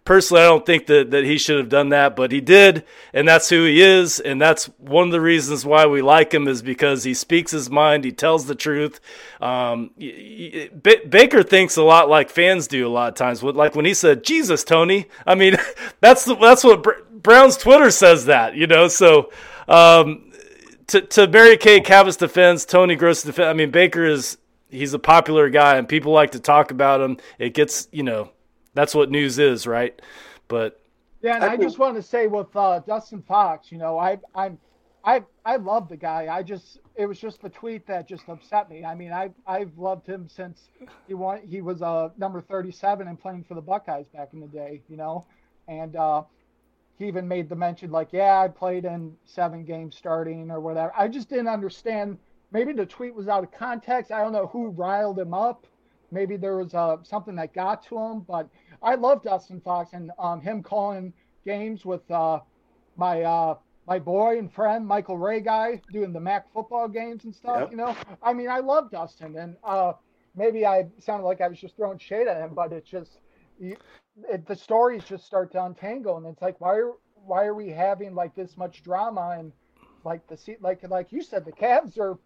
personally, I don't think that, that he should have done that, but he did, and that's who he is, and that's one of the reasons why we like him is because he speaks his mind, he tells the truth. Um, he, he, B- Baker thinks a lot like fans do a lot of times. Like when he said, Jesus, Tony, I mean, that's the, that's what Br- Brown's Twitter says that, you know, so um, to, to Mary Kay Cabot's defense, Tony Gross's defense, I mean, Baker is... he's a popular guy, and people like to talk about him. It gets, you know, that's what news is, right? But yeah, and I, I think... just want to say with uh, Dustin Fox, you know, I, I'm, I, I love the guy. I just, it was just the tweet that just upset me. I mean, I, I've loved him since he won. He was uh, number thirty-seven and playing for the Buckeyes back in the day, you know, and uh, he even made the mention like, yeah, I played in seven games starting or whatever. I just didn't understand. Maybe the tweet was out of context. I don't know who riled him up. Maybe there was uh, something that got to him. But I love Dustin Fox and um, him calling games with uh, my uh, my boy and friend, Michael Ray guy, doing the Mac football games and stuff. Yep. You know, I mean, I love Dustin. And uh, maybe I sounded like I was just throwing shade at him, but it's just it, the stories just start to untangle. And it's like, why are, why are we having like this much drama? And like the like like you said, the Cavs are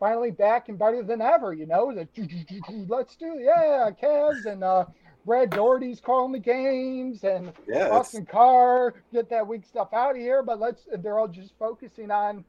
finally back and better than ever, you know. The, let's do, yeah, Cavs and uh, Brad Doherty's calling the games and yeah, Austin Carr, get that weak stuff out of here. But let's, they're all just focusing on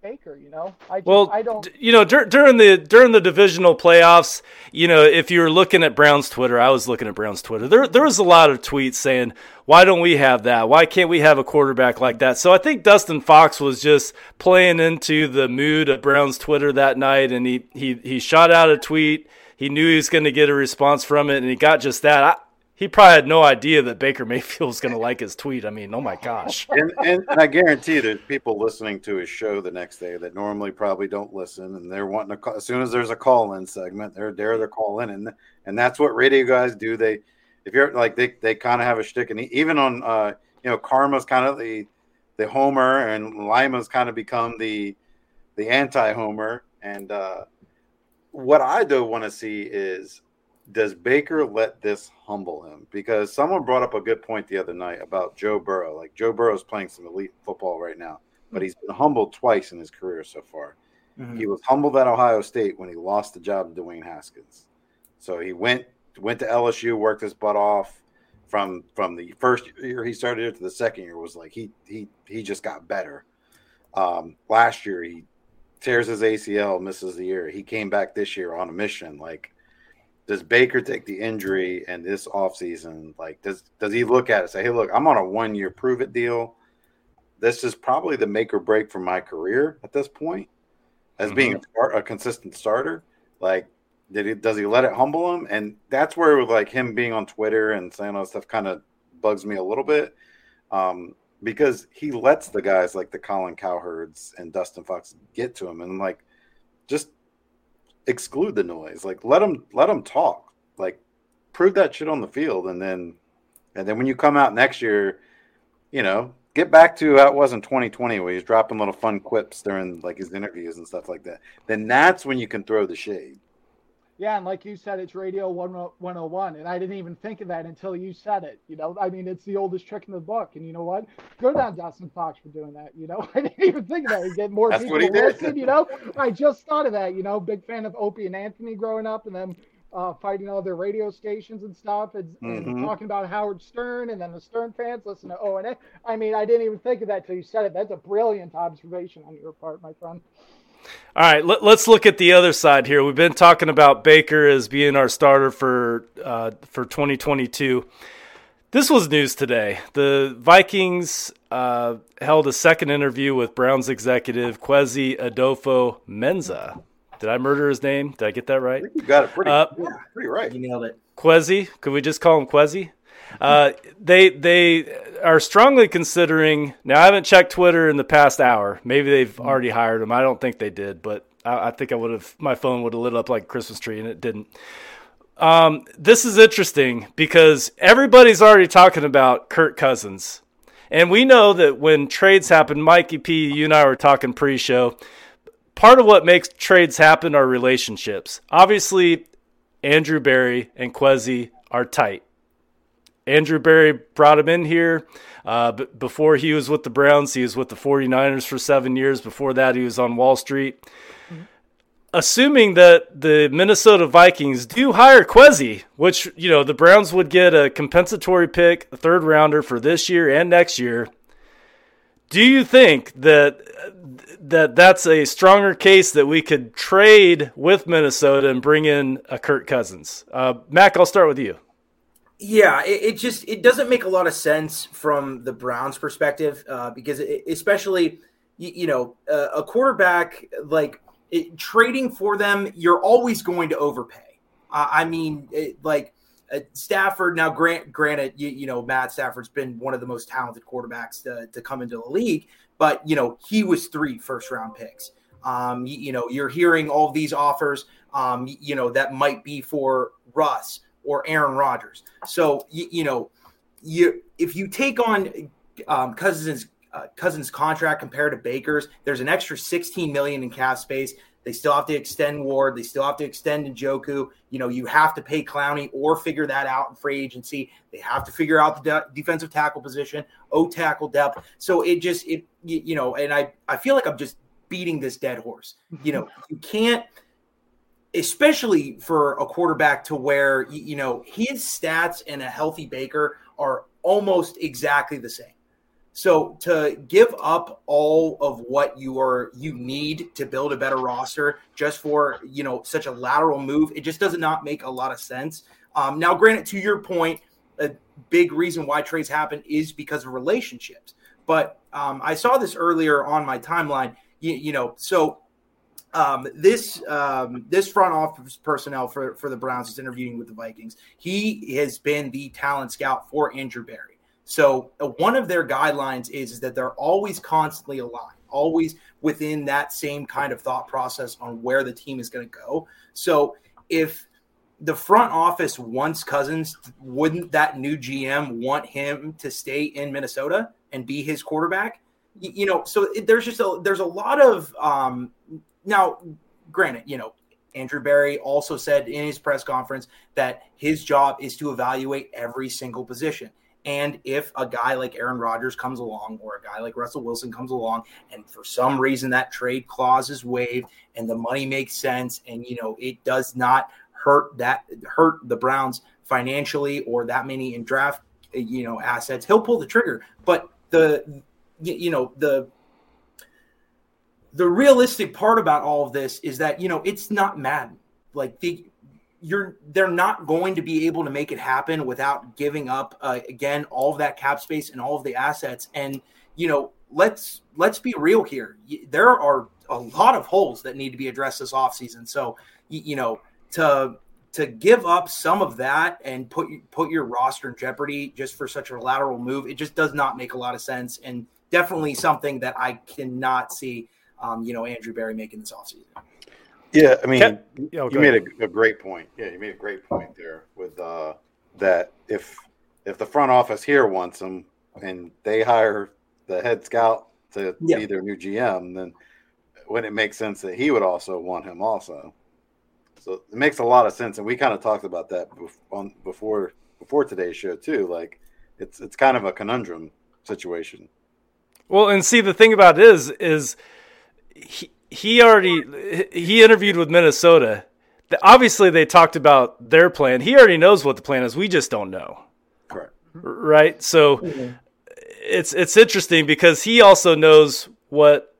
Baker, you know. I just, well, I don't, you know, dur- during the during the divisional playoffs, you know, if you're looking at Brown's Twitter, I was looking at Brown's Twitter. There there was a lot of tweets saying, "Why don't we have that? Why can't we have a quarterback like that?" So I think Dustin Fox was just playing into the mood of Brown's Twitter that night, and he he, he shot out a tweet. He knew he was going to get a response from it, and he got just that. I, he probably had no idea that Baker Mayfield was going to like his tweet. I mean, oh, my gosh. And, and, and I guarantee there's people listening to his show the next day that normally probably don't listen, and they're wanting to call. As soon as there's a call-in segment, they're there, they're calling, and and that's what radio guys do. They – if you're like they, they kind of have a shtick, and even on uh, you know, Karma's kind of the the homer, and Lima's kind of become the the anti-homer. And uh, what I do want to see is, does Baker let this humble him? Because someone brought up a good point the other night about Joe Burrow. Like Joe Burrow's playing some elite football right now, but he's been humbled twice in his career so far. Mm-hmm. He was humbled at Ohio State when he lost the job to Dwayne Haskins, so he went. Went to L S U, worked his butt off from from the first year he started it to the second year was like he he he just got better. Um, last year he tears his A C L, misses the year. He came back this year on a mission. Like, does Baker take the injury and this offseason? Like, does does he look at it and say, hey, look, I'm on a one year prove it deal. This is probably the make or break for my career at this point as mm-hmm. being a, start, a consistent starter. Like, Did he, does he let it humble him? And that's where, like, him being on Twitter and saying all that stuff kind of bugs me a little bit um, because he lets the guys like the Colin Cowherds and Dustin Fox get to him and, like, just exclude the noise. Like, let him let him talk. Like, prove that shit on the field. And then and then when you come out next year, you know, get back to how it was in twenty twenty where he's dropping little fun quips during, like, his interviews and stuff like that. Then that's when you can throw the shade. Yeah, and like you said, it's Radio one oh one, and I didn't even think of that until you said it. You know, I mean, it's the oldest trick in the book, and you know what? Good on Dustin Fox for doing that, you know? I didn't even think of that. He'd get more people listening, you know? I just thought of that, you know? Big fan of Opie and Anthony growing up, and then uh, fighting all their radio stations and stuff, and, mm-hmm. and talking about Howard Stern, and then the Stern fans listen to O and A. I mean, I didn't even think of that till you said it. That's a brilliant observation on your part, my friend. All right, let, let's look at the other side here. We've been talking about Baker as being our starter for uh, for twenty twenty-two. This was news today. The Vikings uh, held a second interview with Browns executive Kwesi Adofo-Mensah. Did I murder his name? Did I get that right? You got it pretty, uh, yeah, pretty right. You nailed it. Kwesi. Could we just call him Kwesi? Uh, they they are strongly considering – now, I haven't checked Twitter in the past hour. Maybe they've already hired him. I don't think they did, but I, I think I would have – my phone would have lit up like a Christmas tree, and it didn't. Um, this is interesting because everybody's already talking about Kirk Cousins. And we know that when trades happen, Mikey P, you and I were talking pre-show, part of what makes trades happen are relationships. Obviously, Andrew Berry and Kwesi are tight. Andrew Berry brought him in here. Uh, b- before he was with the Browns, he was with the 49ers for seven years. Before that, he was on Wall Street. Mm-hmm. Assuming that the Minnesota Vikings do hire Kwesi, which, you know, the Browns would get a compensatory pick, a third rounder for this year and next year. Do you think that that that's a stronger case that we could trade with Minnesota and bring in a Kirk Cousins? Uh, Mac, I'll start with you. Yeah, it, it just it doesn't make a lot of sense from the Browns' perspective uh, because it, especially, you, you know, uh, a quarterback like it, trading for them, you're always going to overpay. Uh, I mean, it, like uh, Stafford. Now, grant, granted, you, you know, Matt Stafford's been one of the most talented quarterbacks to, to come into the league, but, you know, he was three first round picks. Um, you, you know, you're hearing all these offers, um, you, you know, that might be for Russ or Aaron Rodgers. So, you, you know, you if you take on um, Cousins' uh, Cousins' contract compared to Baker's, there's an extra sixteen million dollars in cap space. They still have to extend Ward. They still have to extend Njoku. You know, you have to pay Clowney or figure that out in free agency. They have to figure out the de- defensive tackle position, O tackle depth. So it just, it you, you know, and I, I feel like I'm just beating this dead horse. You know, you can't, especially for a quarterback to where, you know, his stats and a healthy Baker are almost exactly the same. So to give up all of what you are, you need to build a better roster just for, you know, such a lateral move, it just does not make a lot of sense. Um, now, granted, to your point, a big reason why trades happen is because of relationships. But um, I saw this earlier on my timeline, you, you know, so Um, this um, this front office personnel for, for the Browns is interviewing with the Vikings. He has been the talent scout for Andrew Berry. So uh, one of their guidelines is, is that they're always constantly aligned, always within that same kind of thought process on where the team is going to go. So if the front office wants Cousins, wouldn't that new G M want him to stay in Minnesota and be his quarterback? You, you know, so it, there's just a, there's a lot of um, – Now, granted, you know, Andrew Berry also said in his press conference that his job is to evaluate every single position. And if a guy like Aaron Rodgers comes along or a guy like Russell Wilson comes along and for some reason that trade clause is waived and the money makes sense and, you know, it does not hurt that hurt the Browns financially or that many in draft, you know, assets, he'll pull the trigger. But the, you know, the. The realistic part about all of this is that, you know, it's not Madden. Like the, you're, they're not going to be able to make it happen without giving up uh, again all of that cap space and all of the assets. And you know, let's let's be real here. There are a lot of holes that need to be addressed this offseason. So you know, to to give up some of that and put put your roster in jeopardy just for such a lateral move, it just does not make a lot of sense. And definitely something that I cannot see. Um, you know, Andrew Berry making this offseason. Yeah, I mean, Ken, yo, you made a, a great point. Yeah, you made a great point there with uh, that if if the front office here wants them and they hire the head scout to yeah. be their new G M, then wouldn't it make sense that he would also want him also? So it makes a lot of sense, and we kind of talked about that on, before before today's show too. Like it's it's kind of a conundrum situation. Well, and see, the thing about it is is – He he already he interviewed with Minnesota. obviously they talked about their plan. He already knows what the plan is. We just don't know. Correct. Right? So mm-hmm. it's it's interesting because he also knows what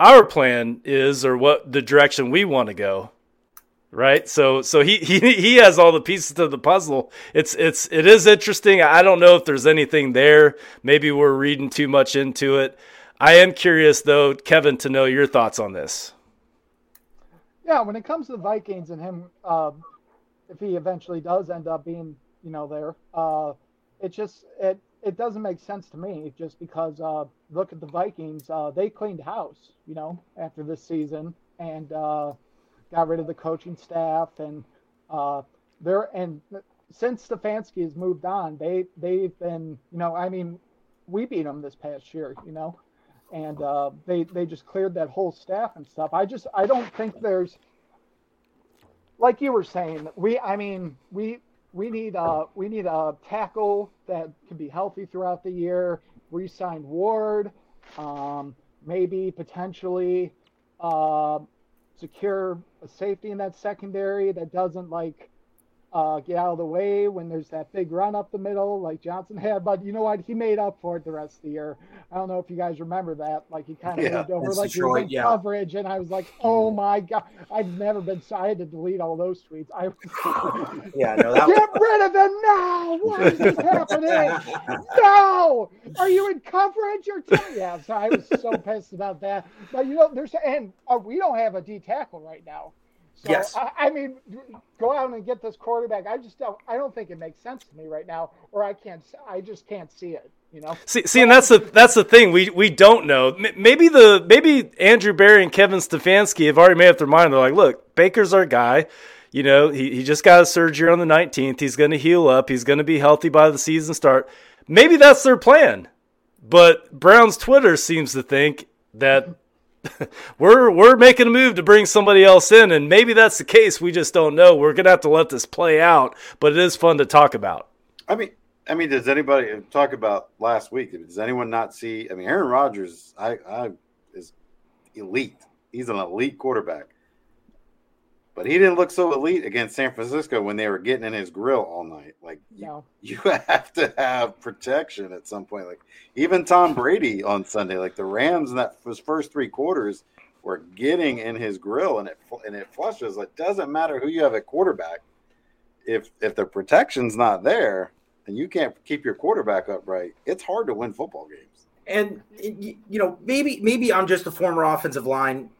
our plan is or what the direction we want to go. Right? So so he, he he has all the pieces to the puzzle. It's it's it is interesting. I don't know if there's anything there. Maybe we're reading too much into it. I am curious though, Kevin, to know your thoughts on this. Yeah, when it comes to the Vikings and him, uh, if he eventually does end up being, you know, there, uh, it just it it doesn't make sense to me. Just because uh, look at the Vikings, uh, they cleaned house, you know, after this season and uh, got rid of the coaching staff and uh, there. And since Stefanski has moved on, they they've been, you know, I mean, we beat them this past year, you know. And uh, they, they just cleared that whole staff and stuff. I just I don't think there's, like you were saying, we I mean we we need a we need a tackle that can be healthy throughout the year. Re-sign Ward, um, maybe potentially uh, secure a safety in that secondary that doesn't like uh, get out of the way when there's that big run up the middle like Johnson had. But you know what? He made up for it the rest of the year. I don't know if you guys remember that. Like he kind of yeah, moved over like Detroit, yeah. coverage, and I was like, "Oh my god!" I've never been. So I had to delete all those tweets. I was, yeah, no, that get was... rid of them now. Why is this happening? No, are you in coverage or t-? yeah? So I was so pissed about that. But you know, there's and uh, we don't have a D tackle right now. So, yes. I, I mean, go out and get this quarterback. I just don't. I don't think it makes sense to me right now, or I can't. I just can't see it. You know. See, see, and that's the that's the thing we we don't know. Maybe the maybe Andrew Berry and Kevin Stefanski have already made up their mind. They're like, look, Baker's our guy. You know, he he just got a surgery on the nineteenth. He's going to heal up. He's going to be healthy by the season start. Maybe that's their plan. But Brown's Twitter seems to think that we're we're making a move to bring somebody else in, and maybe that's the case. We just don't know. We're going to have to let this play out. But it is fun to talk about. I mean. I mean, does anybody talk about last week? Does anyone not see? I mean, Aaron Rodgers I, I, is elite. He's an elite quarterback. But he didn't look so elite against San Francisco when they were getting in his grill all night. Like, no. you, you have to have protection at some point. Like, even Tom Brady on Sunday, like the Rams in that his first three quarters were getting in his grill, and it and it flushes. Like, doesn't matter who you have at quarterback if if the protection's not there. And you can't keep your quarterback upright, it's hard to win football games. And, you know, maybe maybe I'm just a former offensive line,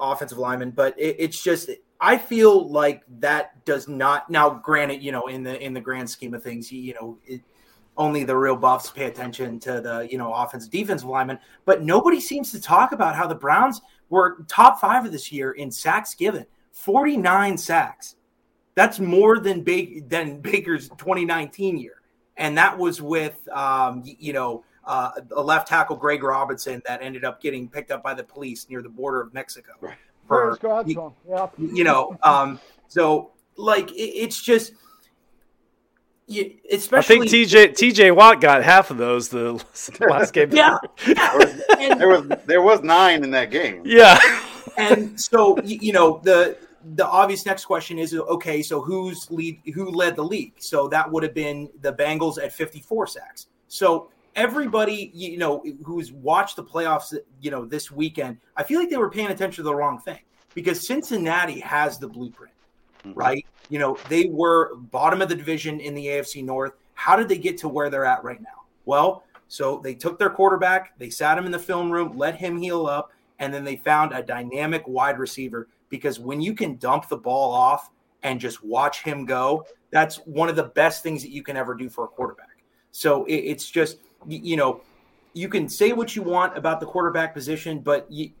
offensive lineman, but it, it's just I feel like that does not – now, granted, you know, in the in the grand scheme of things, you, you know, it, only the real buffs pay attention to the, you know, offensive defensive lineman. But nobody seems to talk about how the Browns were top five of this year in sacks given, forty-nine sacks. That's more than big than Baker's twenty nineteen year. And that was with, um, you know, uh, a left tackle, Greg Robinson, that ended up getting picked up by the police near the border of Mexico. Right. For, you, yeah. you know, um, so, like, it, it's just, you, especially. I think T J T J Watt got half of those the last game. yeah. yeah. There, was, there, was, there was nine in that game. Yeah. And so, you, you know, the. The obvious next question is, okay, so who's lead, who led the league? So that would have been the Bengals at fifty-four sacks. So everybody, you know, who's watched the playoffs, you know, this weekend, I feel like they were paying attention to the wrong thing because Cincinnati has the blueprint, mm-hmm. right? You know, they were bottom of the division in the A F C North. How did they get to where they're at right now? Well, so they took their quarterback, they sat him in the film room, let him heal up, and then they found a dynamic wide receiver. Because when you can dump the ball off and just watch him go, that's one of the best things that you can ever do for a quarterback. So it, it's just, you know, you can say what you want about the quarterback position, but you,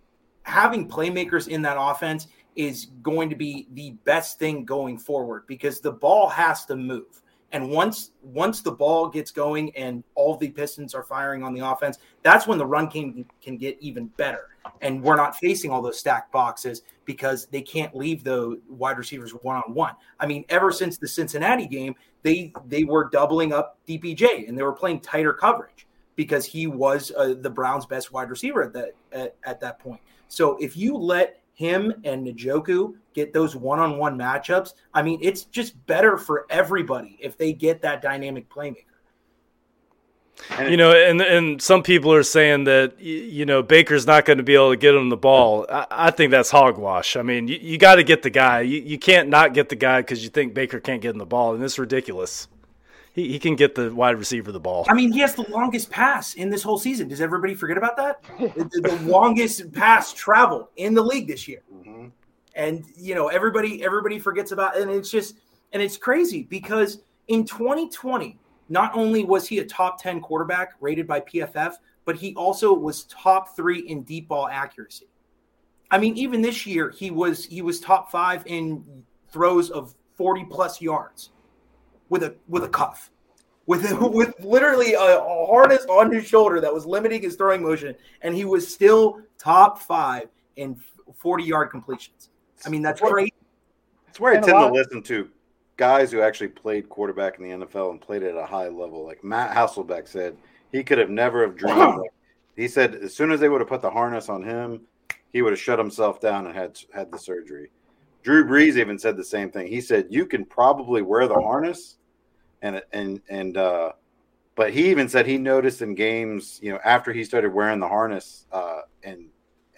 having playmakers in that offense is going to be the best thing going forward because the ball has to move. And once once the ball gets going and all the Pistons are firing on the offense, that's when the run game can get even better. And we're not facing all those stacked boxes because they can't leave the wide receivers one-on-one. I mean, ever since the Cincinnati game, they they were doubling up D P J and they were playing tighter coverage because he was uh, the Browns' best wide receiver at that, at, at that point. So if you let him and Njoku get those one-on-one matchups. I mean, it's just better for everybody if they get that dynamic playmaker. You know, and and some people are saying that, you know, Baker's not going to be able to get him the ball. I, I think that's hogwash. I mean, you, you got to get the guy. You, you can't not get the guy because you think Baker can't get him the ball, and it's ridiculous. He, he can get the wide receiver the ball. I mean, he has the longest pass in this whole season. Does everybody forget about that? the, the longest pass traveled in the league this year. Mm-hmm. And, you know, everybody everybody forgets about it. And it's just – and it's crazy because in twenty twenty – not only was he a top ten quarterback rated by P F F, but he also was top three in deep ball accuracy. I mean, even this year, he was he was top five in throws of forty plus yards with a with a cuff, with a, with literally a, a harness on his shoulder that was limiting his throwing motion, and he was still top five in forty yard completions. I mean, that's great. That's where I tend to listen to guys who actually played quarterback in the N F L and played at a high level. Like Matt Hasselbeck said, he could have never have dreamed. Wow. Like, he said as soon as they would have put the harness on him, he would have shut himself down and had had the surgery. Drew Brees even said the same thing. He said, you can probably wear the harness. And, and, and, uh, but he even said he noticed in games, you know, after he started wearing the harness, uh, and,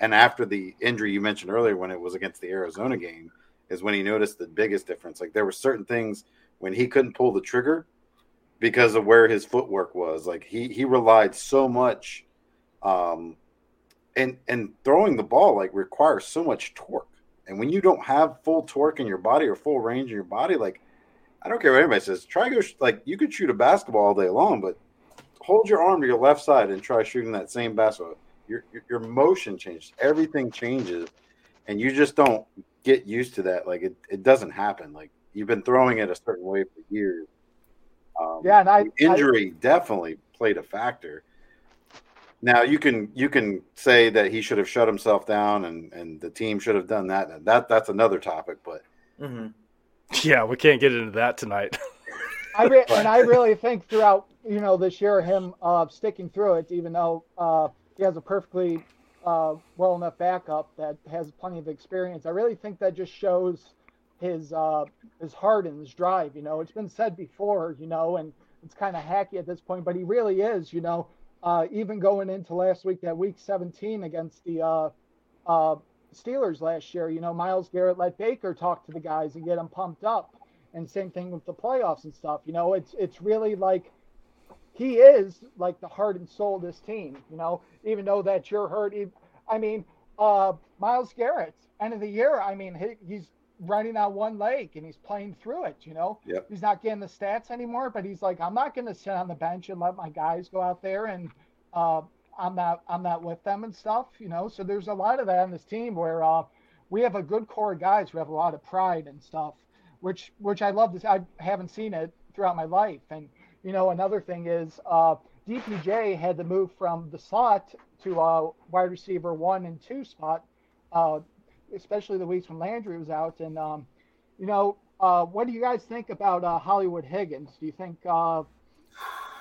and after the injury you mentioned earlier, when it was against the Arizona game, is when he noticed the biggest difference. Like there were certain things when he couldn't pull the trigger because of where his footwork was. Like he he relied so much, um, and and throwing the ball like requires so much torque. And when you don't have full torque in your body or full range in your body, like I don't care what anybody says, try go sh- like you could shoot a basketball all day long, but hold your arm to your left side and try shooting that same basketball. Your your, your motion changes, everything changes, and you just don't get used to that. Like it, it doesn't happen. Like you've been throwing it a certain way for years. Um, yeah, and I, injury I, definitely played a factor. Now you can you can say that he should have shut himself down and, and the team should have done that. That that's another topic, but mm-hmm. yeah, we can't get into that tonight. I re- but, and I really think throughout you know this year him uh, sticking through it, even though uh, he has a perfectly Uh, well enough backup that has plenty of experience. I really think that just shows his uh, his heart and his drive. You know, it's been said before, you know, and it's kind of hacky at this point, but he really is, you know, uh, even going into last week, that week seventeen against the uh, uh, Steelers last year, you know, Myles Garrett let Baker talk to the guys and get them pumped up. And same thing with the playoffs and stuff. You know, it's it's really like, he is like the heart and soul of this team, you know, even though that you're hurt. He, I mean, uh, Myles Garrett, end of the year, I mean, he, he's running on one leg and he's playing through it, you know. Yep. He's not getting the stats anymore, but he's like, I'm not going to sit on the bench and let my guys go out there and uh, I'm not I'm not with them and stuff, you know. So there's a lot of that on this team where uh, we have a good core of guys who have a lot of pride and stuff, which, which I love. This, I haven't seen it throughout my life. And, you know, another thing is uh, D P J had to move from the slot to a uh, wide receiver one and two spot, uh, especially the weeks when Landry was out. And, um, you know, uh, what do you guys think about uh, Hollywood Higgins? Do you think, uh,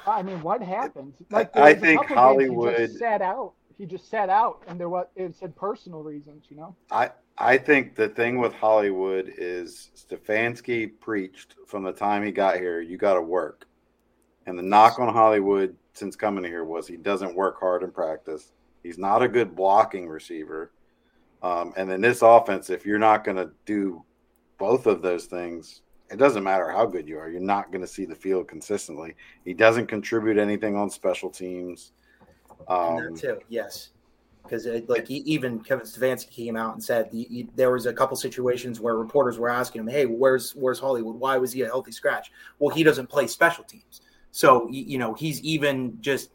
I mean, what happened? Like, I think Hollywood he just sat out. He just sat out, and there was, it said personal reasons, you know? I, I think the thing with Hollywood is Stefanski preached from the time he got here, you got to work. And the knock on Hollywood since coming here was he doesn't work hard in practice. He's not a good blocking receiver. Um, and in this offense, if you're not going to do both of those things, it doesn't matter how good you are. You're not going to see the field consistently. He doesn't contribute anything on special teams. Um, and that too, yes. Because like he, even Kevin Stefanski came out and said he, he, there was a couple situations where reporters were asking him, hey, where's where's Hollywood? Why was he a healthy scratch? Well, he doesn't play special teams. So, you know, he's even just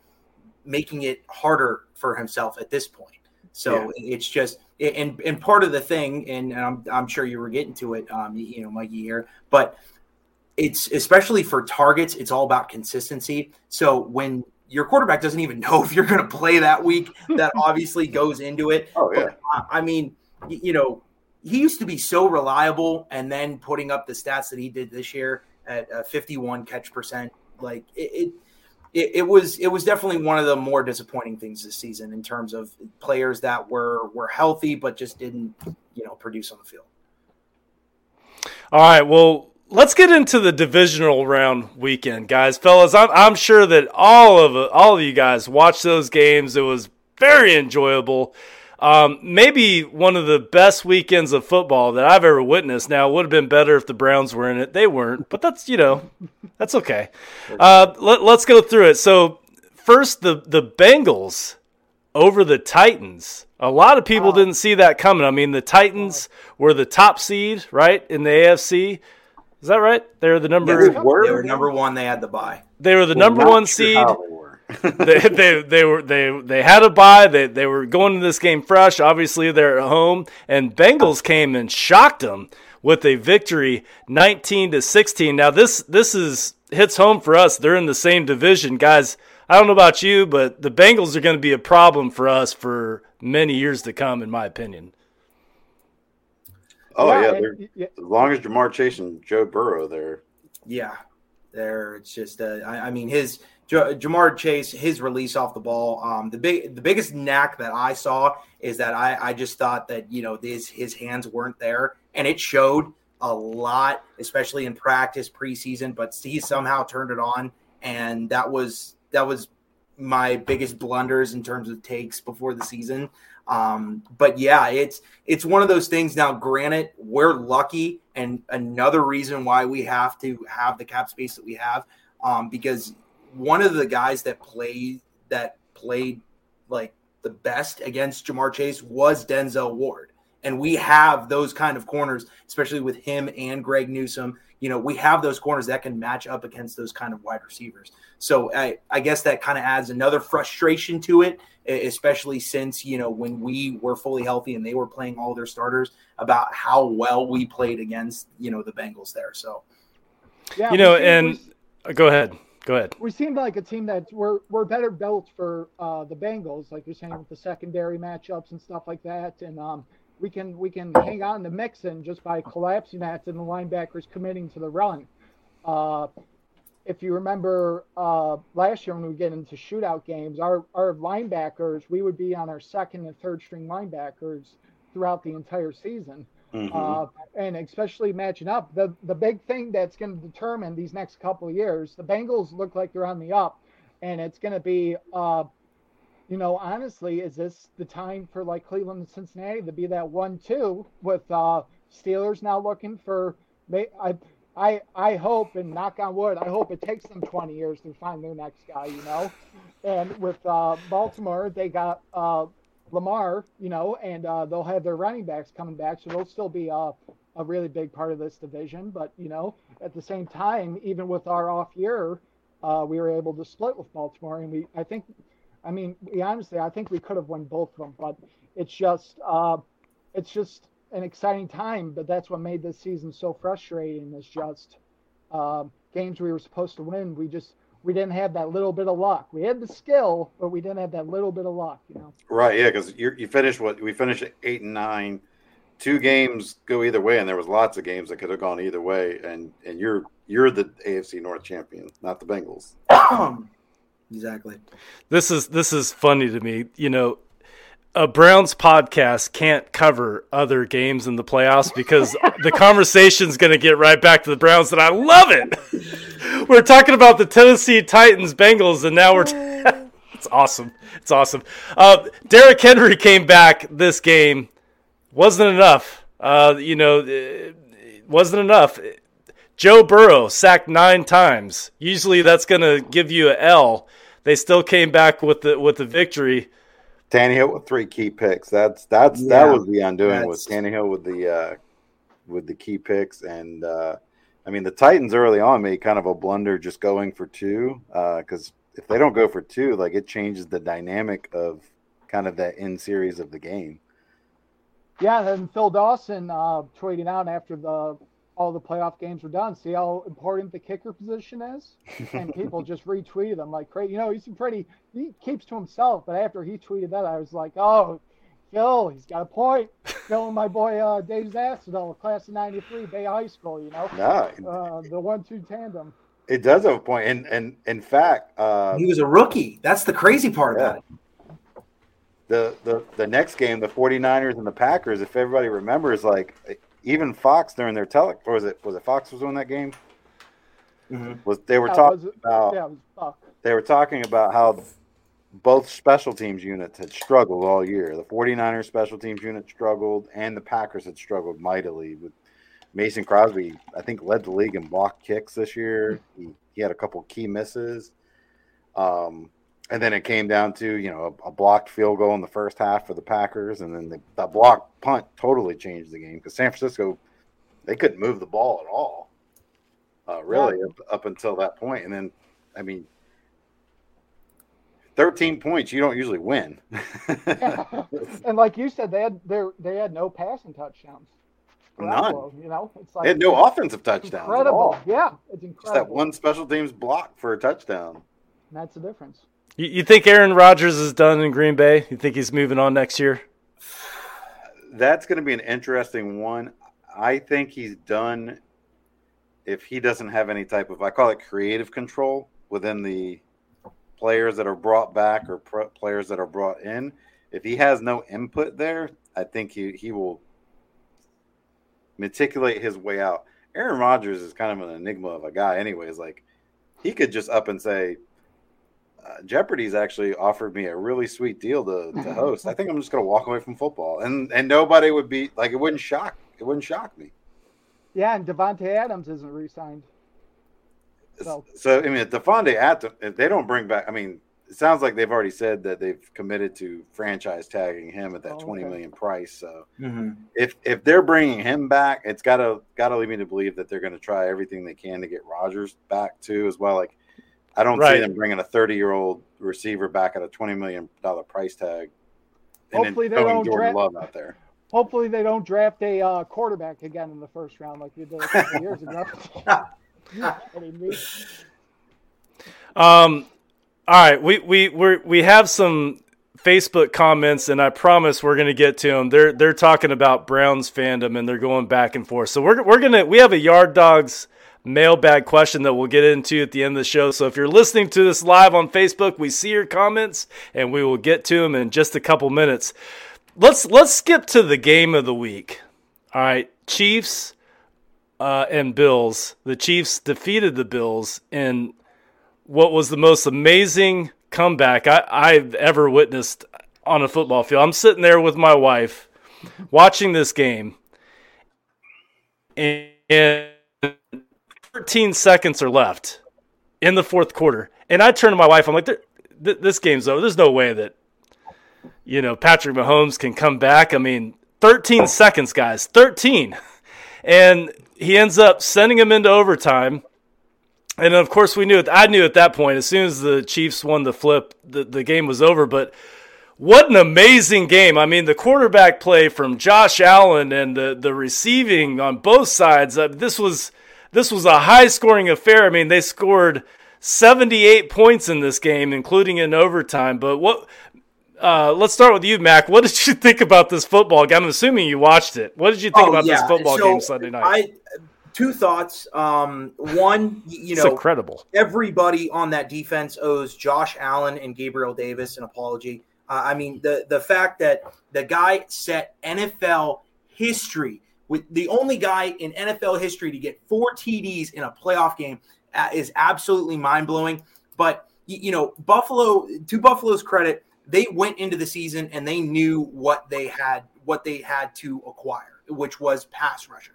making it harder for himself at this point. So yeah. It's just and and part of the thing, and I'm, I'm sure you were getting to it, um, you know, Mikey here, but it's especially for targets. It's all about consistency. So when your quarterback doesn't even know if you're going to play that week, that obviously goes into it. Oh, yeah. But, I mean, you know, he used to be so reliable and then putting up the stats that he did this year at uh, fifty-one catch percent. Like it, it, it, it was it was definitely one of the more disappointing things this season in terms of players that were were healthy but just didn't, you know, produce on the field. All right, well, let's get into the divisional round weekend, guys. Fellas, I'm I'm sure that all of all of you guys watched those games. It was very enjoyable. Um, maybe one of the best weekends of football that I've ever witnessed. Now, it would have been better if the Browns were in it. They weren't, but that's, you know, that's okay. Uh, let, let's go through it. So, first, the, the Bengals over the Titans. A lot of people oh. didn't see that coming. I mean, the Titans were the top seed, right, in the A F C. Is that right? They were the number, yeah, they were, they were number one. They had the bye. They were the well, number one sure seed. they, they they were they they had a bye. They they were going to this game fresh. Obviously, they're at home, and Bengals came and shocked them with a victory, nineteen to sixteen. Now this this is hits home for us. They're in the same division, guys. I don't know about you, but the Bengals are going to be a problem for us for many years to come, in my opinion. Oh yeah, yeah, yeah. As long as Jamarr Chase and Joe Burrow there. Yeah, there. It's just uh, I, I mean his. Jamarr Chase, his release off the ball. Um, the big, the biggest knack that I saw is that I, I just thought that, you know, his, his hands weren't there, and it showed a lot, especially in practice preseason, but he somehow turned it on. And that was, that was my biggest blunders in terms of takes before the season. Um, but yeah, it's, it's one of those things. Now, granted, we're lucky. And another reason why we have to have the cap space that we have, um, because one of the guys that played that played like the best against Jamarr Chase was Denzel Ward. And we have those kind of corners, especially with him and Greg Newsome. You know, we have those corners that can match up against those kind of wide receivers. So I, I guess that kind of adds another frustration to it, especially since, you know, when we were fully healthy and they were playing all their starters, about how well we played against, you know, the Bengals there. So, yeah, you know, and was- go ahead. Go ahead. We seemed like a team that we're, we're better built for uh, the Bengals, like you're saying, with the secondary matchups and stuff like that. And um, we can we can hang on to Mixon just by collapsing that and the linebackers committing to the run. Uh, if you remember uh, last year when we get into shootout games, our, our linebackers, we would be on our second and third string linebackers throughout the entire season. Mm-hmm. Uh, and especially matching up, the, the big thing that's going to determine these next couple of years, the Bengals look like they're on the up, and it's going to be, uh, you know, honestly, is this the time for like Cleveland and Cincinnati to be that one two with uh, Steelers now looking for, I, I, I hope, and knock on wood, I hope it takes them twenty years to find their next guy, you know, and with uh, Baltimore, they got uh, Lamar, you know, and uh, they'll have their running backs coming back, so they'll still be uh, a really big part of this division. But, you know, at the same time, even with our off year, uh, we were able to split with Baltimore, and we, I think, I mean, we honestly, I think we could have won both of them, but it's just, uh, it's just an exciting time. But that's what made this season so frustrating is just uh, games we were supposed to win, we just. We didn't have that little bit of luck. We had the skill, but we didn't have that little bit of luck, you know. Right, yeah, because you you finished what we finished eight and nine, two games go either way, and there was lots of games that could have gone either way. And and you're you're the A F C North champion, not the Bengals. Exactly. This is this is funny to me, you know. A Browns podcast can't cover other games in the playoffs because the conversation's going to get right back to the Browns, and I love it. We're talking about the Tennessee Titans, Bengals, and now we're t- – it's awesome. It's awesome. Uh, Derrick Henry came back this game. Wasn't enough. Uh, you know, it wasn't enough. Joe Burrow sacked nine times. Usually that's going to give you an L. They still came back with the with the victory. Tannehill with three key picks. That's that's yeah, that was the undoing with Tannehill with the uh, with the key picks, and uh, I mean the Titans early on made kind of a blunder just going for two because uh, if they don't go for two, like it changes the dynamic of kind of that end series of the game. Yeah, and Phil Dawson uh, tweeting out after the all the playoff games were done, see how important the kicker position is? And people just retweeted him like crazy. You know, he's pretty, he keeps to himself, but after he tweeted that, I was like, oh, Phil, he's got a point. Phil and my boy uh, Dave Zassidel, class of ninety-three, Bay High School, you know, nah. uh, the one two tandem. It does have a point. And, and in fact, uh, he was a rookie. That's the crazy part yeah. about it. The, the the next game, the 49ers and the Packers, if everybody remembers, like even Fox during their tele or was it was it Fox was on that game? Mm-hmm. Was they were yeah, talking about yeah, it was Fox. They were talking about how both special teams units had struggled all year. The 49ers special teams unit struggled and the Packers had struggled mightily with Mason Crosby, I think, led the league in blocked kicks this year. He, he had a couple key misses. Um, and then it came down to, you know, a, a blocked field goal in the first half for the Packers. And then the, the blocked punt totally changed the game because San Francisco, they couldn't move the ball at all, uh, really, yeah. up, up until that point. And then, I mean, thirteen points, you don't usually win. yeah. And like you said, they had their, they had no passing touchdowns. None. You know, it's like, they had no it's offensive touchdowns. Incredible. At all. Yeah, it's incredible. Just that one special teams block for a touchdown. And that's the difference. You, you think Aaron Rodgers is done in Green Bay? You think he's moving on next year? That's going to be an interesting one. I think he's done if he doesn't have any type of, I call it creative control within the players that are brought back or pro- players that are brought in. If he has no input there, I think he, he will meticulate his way out. Aaron Rodgers is kind of an enigma of a guy anyways. Like, he could just up and say, uh, Jeopardy's actually offered me a really sweet deal to, to host. I think I'm just going to walk away from football. And and nobody would be – like, it wouldn't shock It wouldn't shock me. Yeah, and Devontae Adams isn't re-signed. So, so I mean, if Devontae Adams – if they don't bring back – I mean, it sounds like they've already said that they've committed to franchise tagging him at that oh, okay. twenty million price. So mm-hmm. if, if they're bringing him back, it's gotta, gotta lead me to believe that they're going to try everything they can to get Rodgers back too, as well. Like, I don't right. see them bringing a thirty year old receiver back at a twenty million dollars price tag. And hopefully then they don't Jordan draft, Love out there. Hopefully they don't draft a uh, quarterback again in the first round, like you did a couple years ago. I mean, um, All right, we we we we have some Facebook comments, and I promise we're going to get to them. They're they're talking about Browns fandom, and they're going back and forth. So we're we're gonna we have a Yard Dawgs mailbag question that we'll get into at the end of the show. So if you're listening to this live on Facebook, we see your comments, and we will get to them in just a couple minutes. Let's let's skip to the game of the week. All right, Chiefs uh, and Bills. The Chiefs defeated the Bills in what was the most amazing comeback I, I've ever witnessed on a football field. I'm sitting there with my wife watching this game, and thirteen seconds are left in the fourth quarter. And I turn to my wife, I'm like, this game's over. There's no way that, you know, Patrick Mahomes can come back. I mean, thirteen seconds, guys, thirteen. And he ends up sending him into overtime. And, of course, we knew – I knew at that point, as soon as the Chiefs won the flip, the, the game was over. But what an amazing game. I mean, the quarterback play from Josh Allen and the, the receiving on both sides, uh, this was this was a high-scoring affair. I mean, they scored seventy-eight points in this game, including in overtime. But what uh, – let's start with you, Mac. What did you think about this football game? I'm assuming you watched it. What did you think oh, about yeah. this football so game Sunday night? I, Two thoughts. Um, one, you know, it's incredible. Everybody on that defense owes Josh Allen and Gabriel Davis an apology. Uh, I mean, the the fact that the guy set N F L history with the only guy in N F L history to get four T Ds in a playoff game uh, is absolutely mind blowing. But you, you know, Buffalo, to Buffalo's credit, they went into the season and they knew what they had, what they had to acquire, which was pass rushers.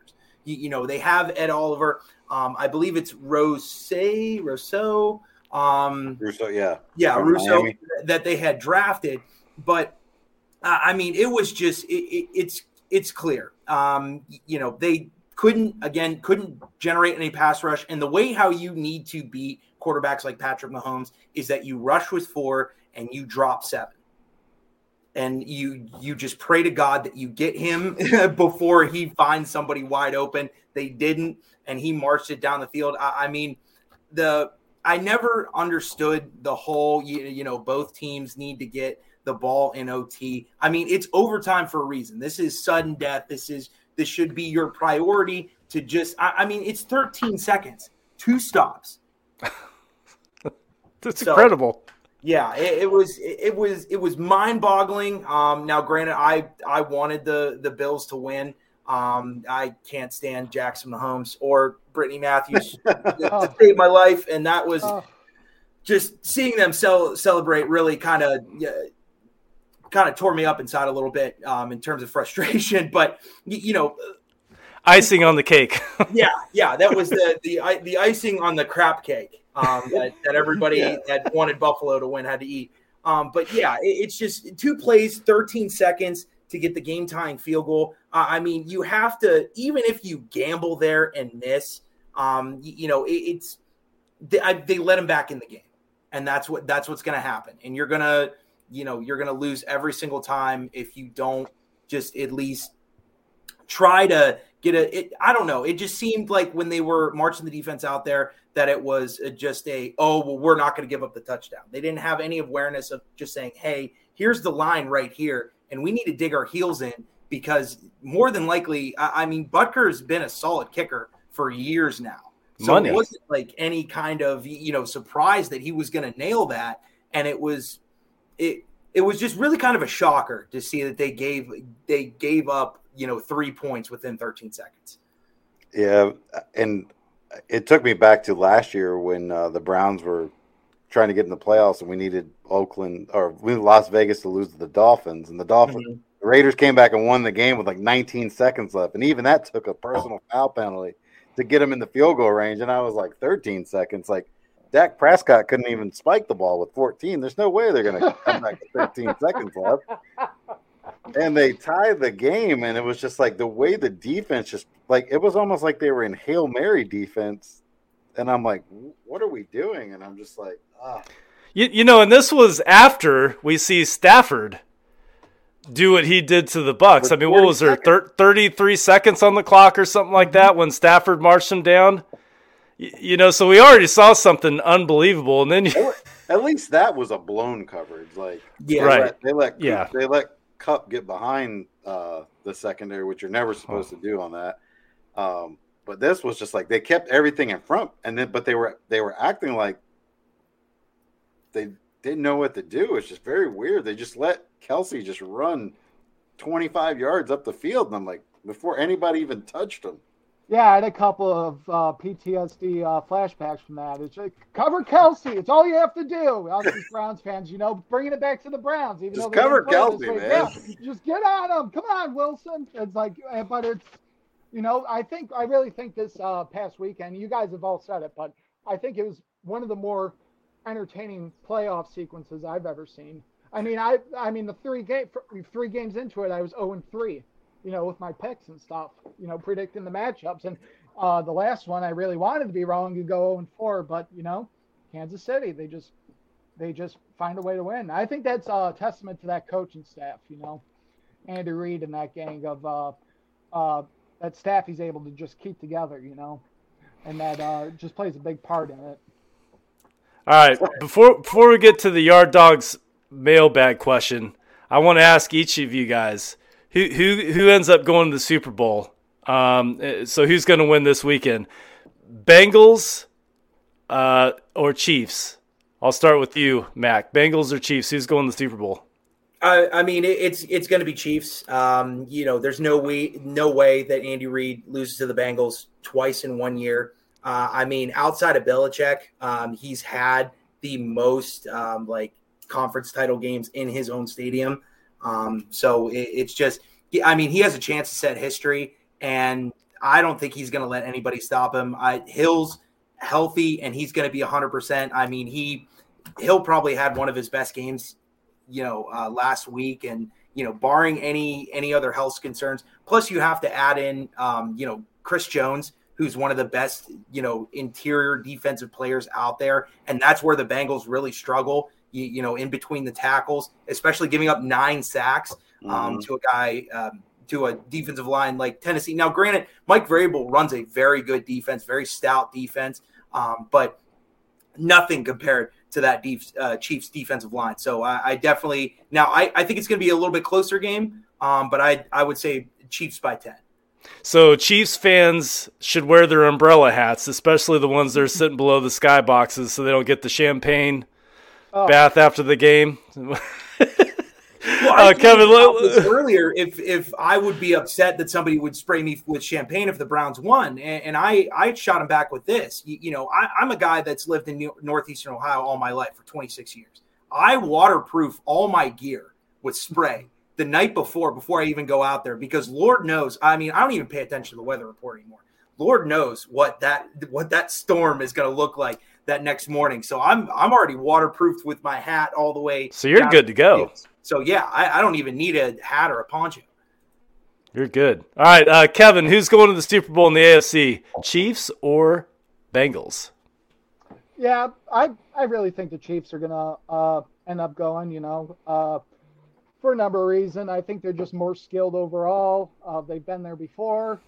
You know, they have Ed Oliver. Um, I believe it's Rousseau, Rousseau. Um, Rousseau, yeah. Yeah, From Rousseau Miami. That they had drafted. But, uh, I mean, it was just it, – it, it's it's clear. Um, you know, they couldn't, again, couldn't generate any pass rush. And the way how you need to beat quarterbacks like Patrick Mahomes is that you rush with four and you drop seven. And you you just pray to God that you get him before he finds somebody wide open. They didn't, and he marched it down the field. I, I mean, the I never understood the whole, you, you know, both teams need to get the ball in O T. I mean, it's overtime for a reason. This is sudden death. This is this should be your priority to just – I mean, it's thirteen seconds, two stops. That's so incredible. Yeah, it, it was it was it was mind-boggling. Um, now, granted, I I wanted the the Bills to win. Um, I can't stand Jackson Mahomes or Brittany Matthews to save my life, and that was oh. just seeing them cel- celebrate really kind of uh, kind of tore me up inside a little bit um, in terms of frustration. But you, you know, icing on the cake. yeah, yeah, that was the the the icing on the crap cake. Um, that, that everybody yeah. that wanted Buffalo to win had to eat. Um, but, yeah, it, it's just two plays, thirteen seconds to get the game-tying field goal. Uh, I mean, you have to – even if you gamble there and miss, um, you, you know, it, it's they, I, they let them back in the game, and that's what that's what's going to happen. And you're going to – you know, you're going to lose every single time if you don't just at least try to get a it, – I don't know. It just seemed like when they were marching the defense out there – that it was just a, oh, well, we're not going to give up the touchdown. They didn't have any awareness of just saying, hey, here's the line right here, and we need to dig our heels in because more than likely, I, I mean, Butker's been a solid kicker for years now. So Money. It wasn't like any kind of, you know, surprise that he was going to nail that. And it was it it was just really kind of a shocker to see that they gave they gave up, you know, three points within thirteen seconds. Yeah, and – it took me back to last year when uh, the Browns were trying to get in the playoffs, and we needed Oakland or we needed Las Vegas to lose to the Dolphins, and the Dolphins, mm-hmm. the Raiders came back and won the game with like nineteen seconds left, and even that took a personal foul penalty to get them in the field goal range. And I was like, thirteen seconds, like Dak Prescott couldn't even spike the ball with fourteen. There's no way they're going to come back with thirteen seconds left, and they tied the game. And it was just like the way the defense just. Like, it was almost like they were in Hail Mary defense, and I'm like, what are we doing? And I'm just like, ah. You, you know, and this was after we see Stafford do what he did to the Bucs. I mean, what was there, thir- thirty-three seconds on the clock or something like that when Stafford marched him down? You, you know, so we already saw something unbelievable. And then you... At least that was a blown coverage. Like, yeah, right. They let, they let, yeah. They let Kupp get behind uh, the secondary, which you're never supposed oh. to do on that. Um, but this was just like they kept everything in front, and then but they were they were acting like they didn't know what to do. It's just very weird. They just let Kelsey just run twenty-five yards up the field, and I'm like, before anybody even touched him. Yeah, I had a couple of uh, P T S D uh, flashbacks from that. It's like, cover Kelsey. It's all you have to do. Us as Browns fans, you know, bringing it back to the Browns. Even just though cover Kelsey, man. Yeah, just get on him. Come on, Wilson. It's like, but it's. You know, I think I really think this uh, past weekend, you guys have all said it, but I think it was one of the more entertaining playoff sequences I've ever seen. I mean, I I mean the three game three games into it, I was oh and three, you know, with my picks and stuff, you know, predicting the matchups. And uh, the last one, I really wanted to be wrong and go oh and four, but you know, Kansas City, they just they just find a way to win. I think that's a testament to that coaching staff, you know, Andy Reid and that gang of. Uh, uh, That staff he's able to just keep together, you know, and that uh, just plays a big part in it. All right, before before we get to the Yard Dawgs mailbag question, I want to ask each of you guys who who who ends up going to the Super Bowl. Um, so who's going to win this weekend? Bengals uh, or Chiefs? I'll start with you, Mac. Bengals or Chiefs? Who's going to the Super Bowl? I, I mean, it's it's going to be Chiefs. Um, you know, there's no way no way that Andy Reid loses to the Bengals twice in one year. Uh, I mean, outside of Belichick, um, he's had the most um, like conference title games in his own stadium. Um, so it, it's just, I mean, he has a chance to set history, and I don't think he's going to let anybody stop him. I, Hill's healthy, and he's going to be one hundred percent. I mean, he Hill probably had one of his best games. You know, uh, last week, and you know, barring any any other health concerns, plus you have to add in, um, you know, Chris Jones, who's one of the best, you know, interior defensive players out there, and that's where the Bengals really struggle. You, you know, in between the tackles, especially giving up nine sacks um, mm-hmm. to a guy um, to a defensive line like Tennessee. Now, granted, Mike Vrabel runs a very good defense, very stout defense, um, but nothing compared to that deep, uh, Chiefs defensive line. So I, I definitely – now I, I think it's going to be a little bit closer game, um, but I I would say Chiefs by ten. So Chiefs fans should wear their umbrella hats, especially the ones that are sitting below the sky boxes, so they don't get the champagne oh. bath after the game. well, uh, Kevin, let, earlier, if if I would be upset that somebody would spray me with champagne if the Browns won, and, and I, I shot him back with this. You, you know, I, I'm a guy that's lived in northeastern Ohio all my life for twenty-six years. I waterproof all my gear with spray the night before, before I even go out there, because Lord knows, I mean, I don't even pay attention to the weather report anymore. Lord knows what that, what that storm is going to look like that next morning. So I'm, I'm already waterproofed with my hat all the way. So you're good to go. So yeah, I, I don't even need a hat or a poncho. You're good. All right. Uh, Kevin, who's going to the Super Bowl in the A F C, Chiefs or Bengals? Yeah, I, I really think the Chiefs are going to uh, end up going, you know, uh, for a number of reasons. I think they're just more skilled overall. Uh, they've been there before.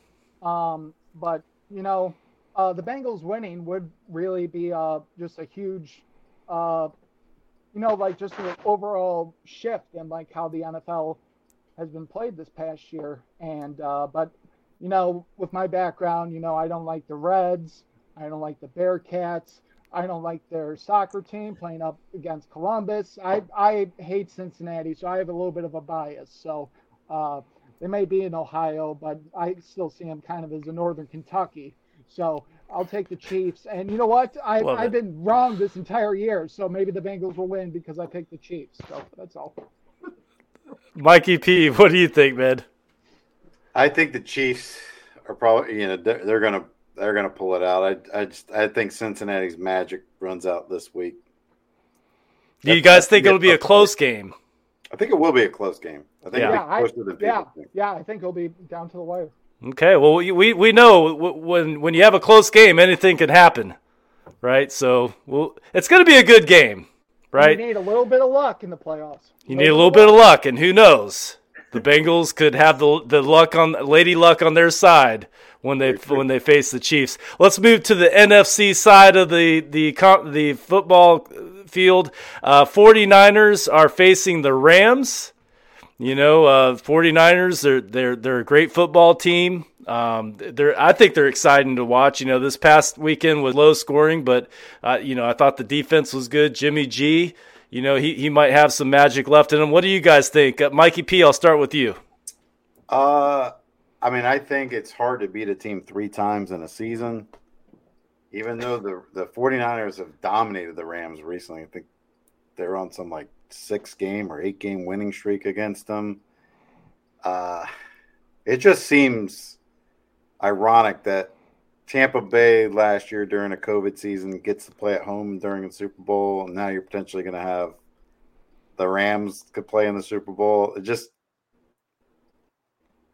Um, but, you know, uh, the Bengals winning would really be uh, just a huge, uh, you know, like just an overall shift in like how the N F L has been played this past year. And uh, but, you know, with my background, you know, I don't like the Reds. I don't like the Bearcats. I don't like their soccer team playing up against Columbus. I I hate Cincinnati, so I have a little bit of a bias. So uh, they may be in Ohio, but I still see them kind of as a Northern Kentucky. So I'll take the Chiefs. And you know what? I, I've been wrong this entire year, so maybe the Bengals will win because I picked the Chiefs. So that's all. Mikey P, what do you think, man? I think the Chiefs are probably, you know, they're, they're going to – They're going to pull it out. I I, just, I think Cincinnati's magic runs out this week. Do you guys think it'll be a close game? I think it will be a close game. I think yeah. it'll be closer than people think. Yeah, I think it'll be down to the wire. Okay, well, we we, we know when, when you have a close game, anything can happen, right? So we'll, it's going to be a good game, right? You need a little bit of luck in the playoffs. You need a little bit of luck, and who knows? The Bengals could have the the luck on Lady Luck on their side when they when they face the Chiefs. Let's move to the N F C side of the the the football field. Uh, 49ers are facing the Rams. You know, uh, 49ers they're they're they're a great football team. Um, they're I think they're exciting to watch. You know, this past weekend was low scoring, but uh, you know I thought the defense was good. Jimmy G. You know, he, he might have some magic left in him. What do you guys think? Uh, Mikey P, I'll start with you. Uh, I mean, I think it's hard to beat a team three times in a season, even though the, the 49ers have dominated the Rams recently. I think they're on some, like, six-game or eight-game winning streak against them. Uh, it just seems ironic that Tampa Bay last year during a COVID season gets to play at home during the Super Bowl, and now you're potentially going to have the Rams could play in the Super Bowl. It just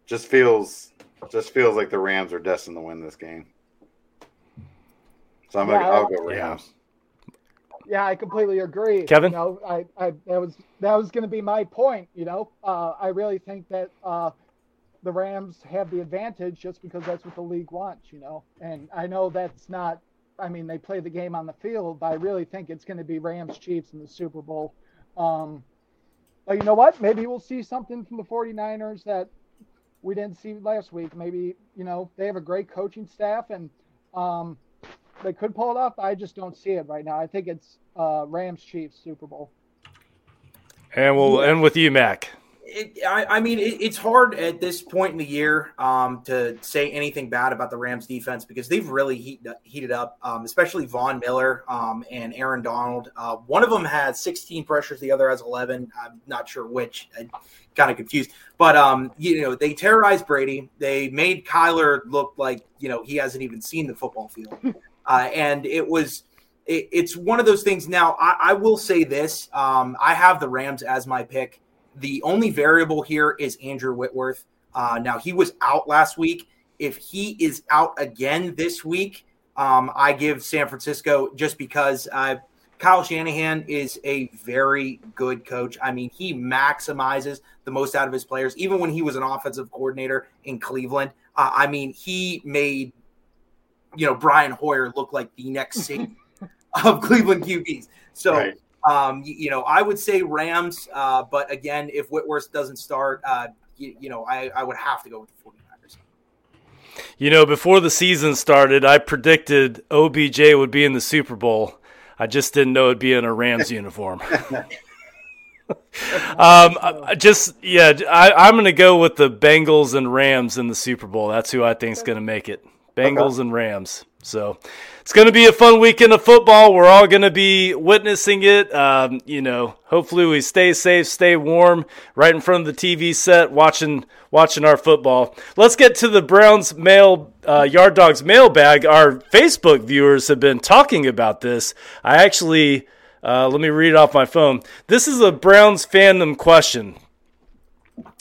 just feels just feels like the Rams are destined to win this game. So I'm yeah, gonna, I'll go Rams. Yeah, I completely agree. Kevin, you know, I, I that was that was going to be my point. You know, uh, I really think that. Uh, The Rams have the advantage just because that's what the league wants, you know. And I know that's not – I mean, they play the game on the field, but I really think it's going to be Rams-Chiefs in the Super Bowl. Um, but you know what? Maybe we'll see something from the 49ers that we didn't see last week. Maybe, you know, they have a great coaching staff, and um, they could pull it off. I just don't see it right now. I think it's uh, Rams-Chiefs Super Bowl. And we'll end with you, Mac. It, I, I mean, it, it's hard at this point in the year um, to say anything bad about the Rams defense because they've really heat, heated up, um, especially Von Miller um, and Aaron Donald. Uh, one of them has sixteen pressures. The other has eleven. I'm not sure which. I'm kind of confused. But, um, you know, they terrorized Brady. They made Kyler look like, you know, he hasn't even seen the football field. Uh, and it was it, – it's one of those things. Now, I, I will say this. Um, I have the Rams as my pick. The only variable here is Andrew Whitworth. Uh, now, he was out last week. If he is out again this week, um, I give San Francisco just because uh, Kyle Shanahan is a very good coach. I mean, he maximizes the most out of his players, even when he was an offensive coordinator in Cleveland. Uh, I mean, he made, you know, Brian Hoyer look like the next saint of Cleveland Q Bs. So. Right. Um, you know, I would say Rams, uh, but again, if Whitworth doesn't start, uh, you, you know, I, I would have to go with the 49ers. You know, before the season started, I predicted O B J would be in the Super Bowl. I just didn't know it'd be in a Rams uniform. um, just yeah, I, I'm going to go with the Bengals and Rams in the Super Bowl. That's who I think's going to make it. Bengals okay. and Rams. So it's going to be a fun weekend of football. We're all going to be witnessing it. Um, you know, hopefully we stay safe, stay warm, right in front of the T V set, watching watching our football. Let's get to the Browns mail, uh, Yard Dawgs mailbag. Our Facebook viewers have been talking about this. I actually, uh, let me read it off my phone. This is a Browns fandom question.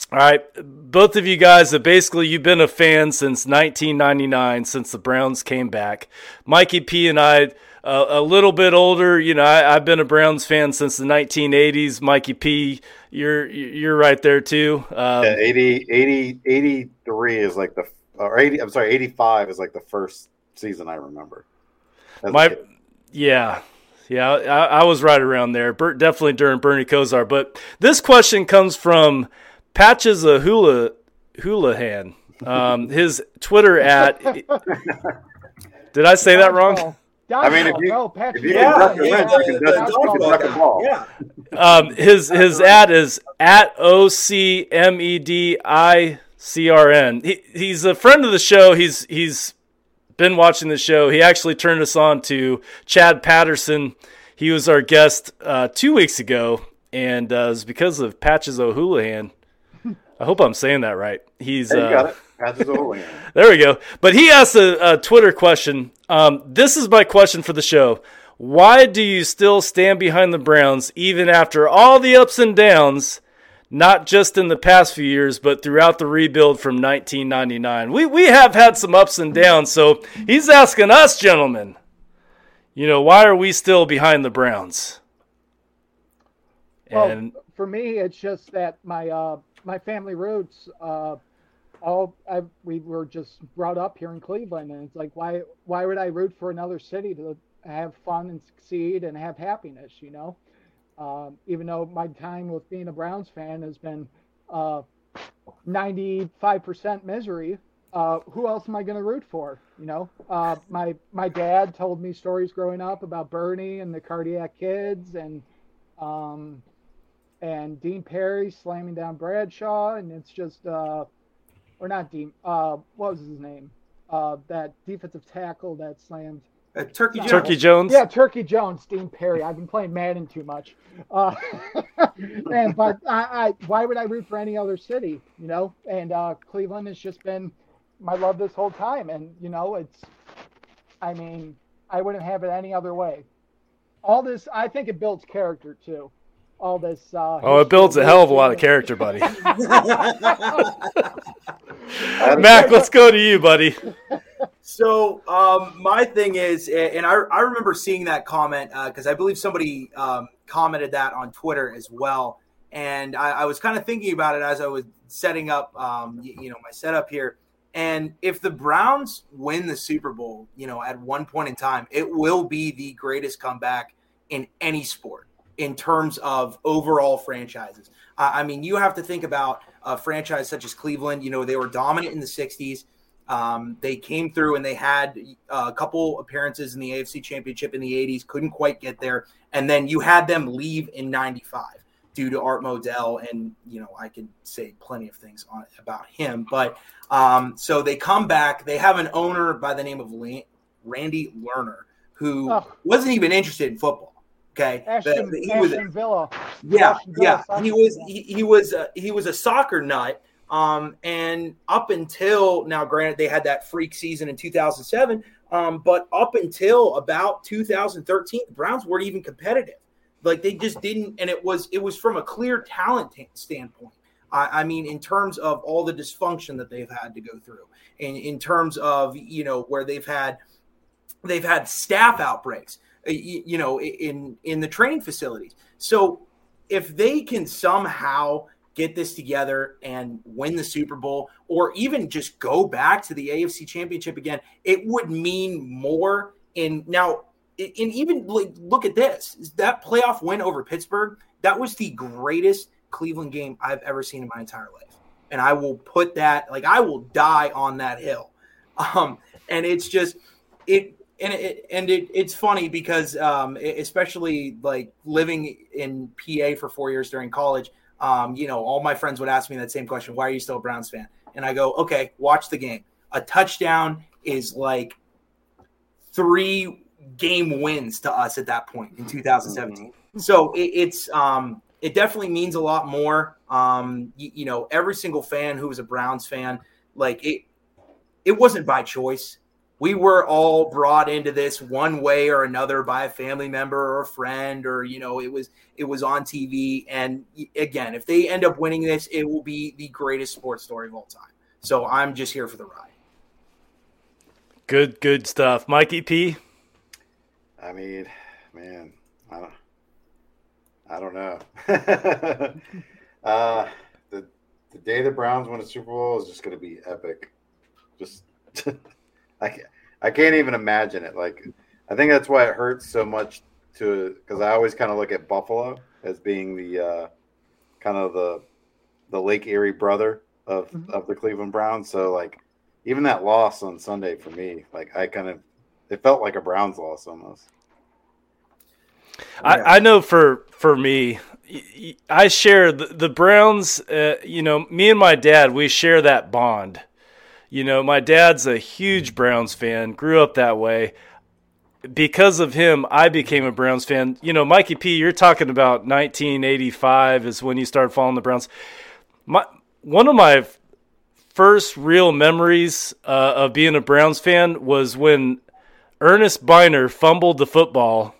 All right, both of you guys have basically, you've been a fan since nineteen ninety-nine, since the Browns came back. Mikey P and I, uh, a little bit older, you know, I, I've been a Browns fan since the nineteen eighties. Mikey P, you're you're right there too. Um, yeah, eighty, eighty, eighty-three is like the, or eighty, I'm sorry, eighty-five is like the first season I remember. My, yeah. Yeah, I, I was right around there, definitely during Bernie Kosar. But this question comes from Patches O'Houlihan. Um, his Twitter at – did I say that wrong? I mean, if you, if you can duck your wins, you can duck a ball. Um, his his at is at O C M E D I C R N. He, he's a friend of the show. He's He's – been watching the show. He actually turned us on to Chad Patterson. He was our guest uh, two weeks ago, and uh, it was because of Patches O'Houlihan. I hope I'm saying that right. He's hey, you uh, got it. Patches O'Houlihan. There we go. But he asked a, a Twitter question. Um, this is my question for the show. Why do you still stand behind the Browns even after all the ups and downs, not just in the past few years, but throughout the rebuild from nineteen ninety-nine. We we have had some ups and downs, so he's asking us, gentlemen, you know, why are we still behind the Browns? Well, and for me, it's just that my uh, my family roots, uh, all I, we were just brought up here in Cleveland, and it's like, why why would I root for another city to have fun and succeed and have happiness, you know? Um, even though my time with being a Browns fan has been uh, ninety-five percent misery, uh, who else am I going to root for? You know, uh, my my dad told me stories growing up about Bernie and the Cardiac Kids and um, and Dean Perry slamming down Bradshaw, and it's just uh, or not Dean, uh, what was his name? Uh, that defensive tackle that slammed. Uh, Turkey Jones. Turkey Jones. Yeah, Turkey Jones, Dean Perry. I've been playing Madden too much. Uh, and, but I, I, why would I root for any other city, you know? And uh, Cleveland has just been my love this whole time. And, you know, it's, I mean, I wouldn't have it any other way. All this, I think it builds character too. All this. Uh, oh, it builds a hell of a lot of character, buddy. Mac, let's go to you, buddy. So um, my thing is, and I, I remember seeing that comment because uh, I believe somebody um, commented that on Twitter as well. And I, I was kind of thinking about it as I was setting up, um, you, you know, my setup here. And if the Browns win the Super Bowl, you know, at one point in time, it will be the greatest comeback in any sport in terms of overall franchises. Uh, I mean, you have to think about a franchise such as Cleveland. You know, they were dominant in the sixties. Um, they came through and they had a couple appearances in the A F C Championship in the eighties, couldn't quite get there. And then you had them leave in ninety-five due to Art Modell. And, you know, I could say plenty of things on, about him. But um, so they come back. They have an owner by the name of Randy Lerner, who oh. wasn't even interested in football. Okay. Ashton, he was Ashton Villa. Yeah. Ashton Villa, yeah. He was, he, he was, a, he was a soccer nut. Um, and up until now, granted, they had that freak season in two thousand seven, um, but up until about two thousand thirteen, the Browns weren't even competitive. Like they just didn't. And it was it was from a clear talent t- standpoint. I, I mean, in terms of all the dysfunction that they've had to go through and in terms of, you know, where they've had they've had staff outbreaks, you, you know, in in the training facilities. So if they can somehow get this together and win the Super Bowl, or even just go back to the A F C Championship again, it would mean more. And now, and even like, look at this, that playoff win over Pittsburgh, that was the greatest Cleveland game I've ever seen in my entire life. And I will put that, like I will die on that hill. Um, and it's just it and it and it it's funny because um, especially like living in P A for four years during college, um, you know, all my friends would ask me that same question: why are you still a Browns fan? And I go, okay, watch the game. A touchdown is like three game wins to us at that point in two thousand seventeen. Mm-hmm. So it, it's um, it definitely means a lot more. Um, you, you know, every single fan who was a Browns fan, like it, it wasn't by choice. We were all brought into this one way or another by a family member or a friend, or, you know, it was, it was on T V. And again, if they end up winning this, it will be the greatest sports story of all time. So I'm just here for the ride. Good, good stuff. Mikey P. I mean, man, I don't, I don't know. uh, the, the day the Browns win a Super Bowl is just going to be epic. Just, I can't, I can't even imagine it. Like, I think that's why it hurts so much to, because I always kind of look at Buffalo as being the uh, kind of the the Lake Erie brother of, mm-hmm. of the Cleveland Browns. So, like, even that loss on Sunday for me, like, I kind of, it felt like a Browns loss almost. I, yeah. I know for for me, I share the, the Browns, uh, you know, me and my dad, we share that bond. You know, my dad's a huge Browns fan, grew up that way. Because of him, I became a Browns fan. You know, Mikey P, you're talking about nineteen eighty-five is when you started following the Browns. My, one of my first real memories uh, of being a Browns fan was when Ernest Biner fumbled the football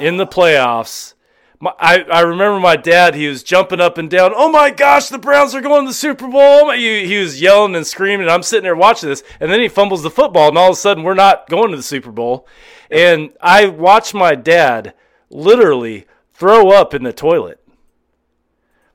in the playoffs. My, I, I remember my dad, he was jumping up and down. Oh, my gosh, the Browns are going to the Super Bowl. He, he was yelling and screaming. I'm sitting there watching this, and then he fumbles the football, and all of a sudden we're not going to the Super Bowl. And I watched my dad literally throw up in the toilet.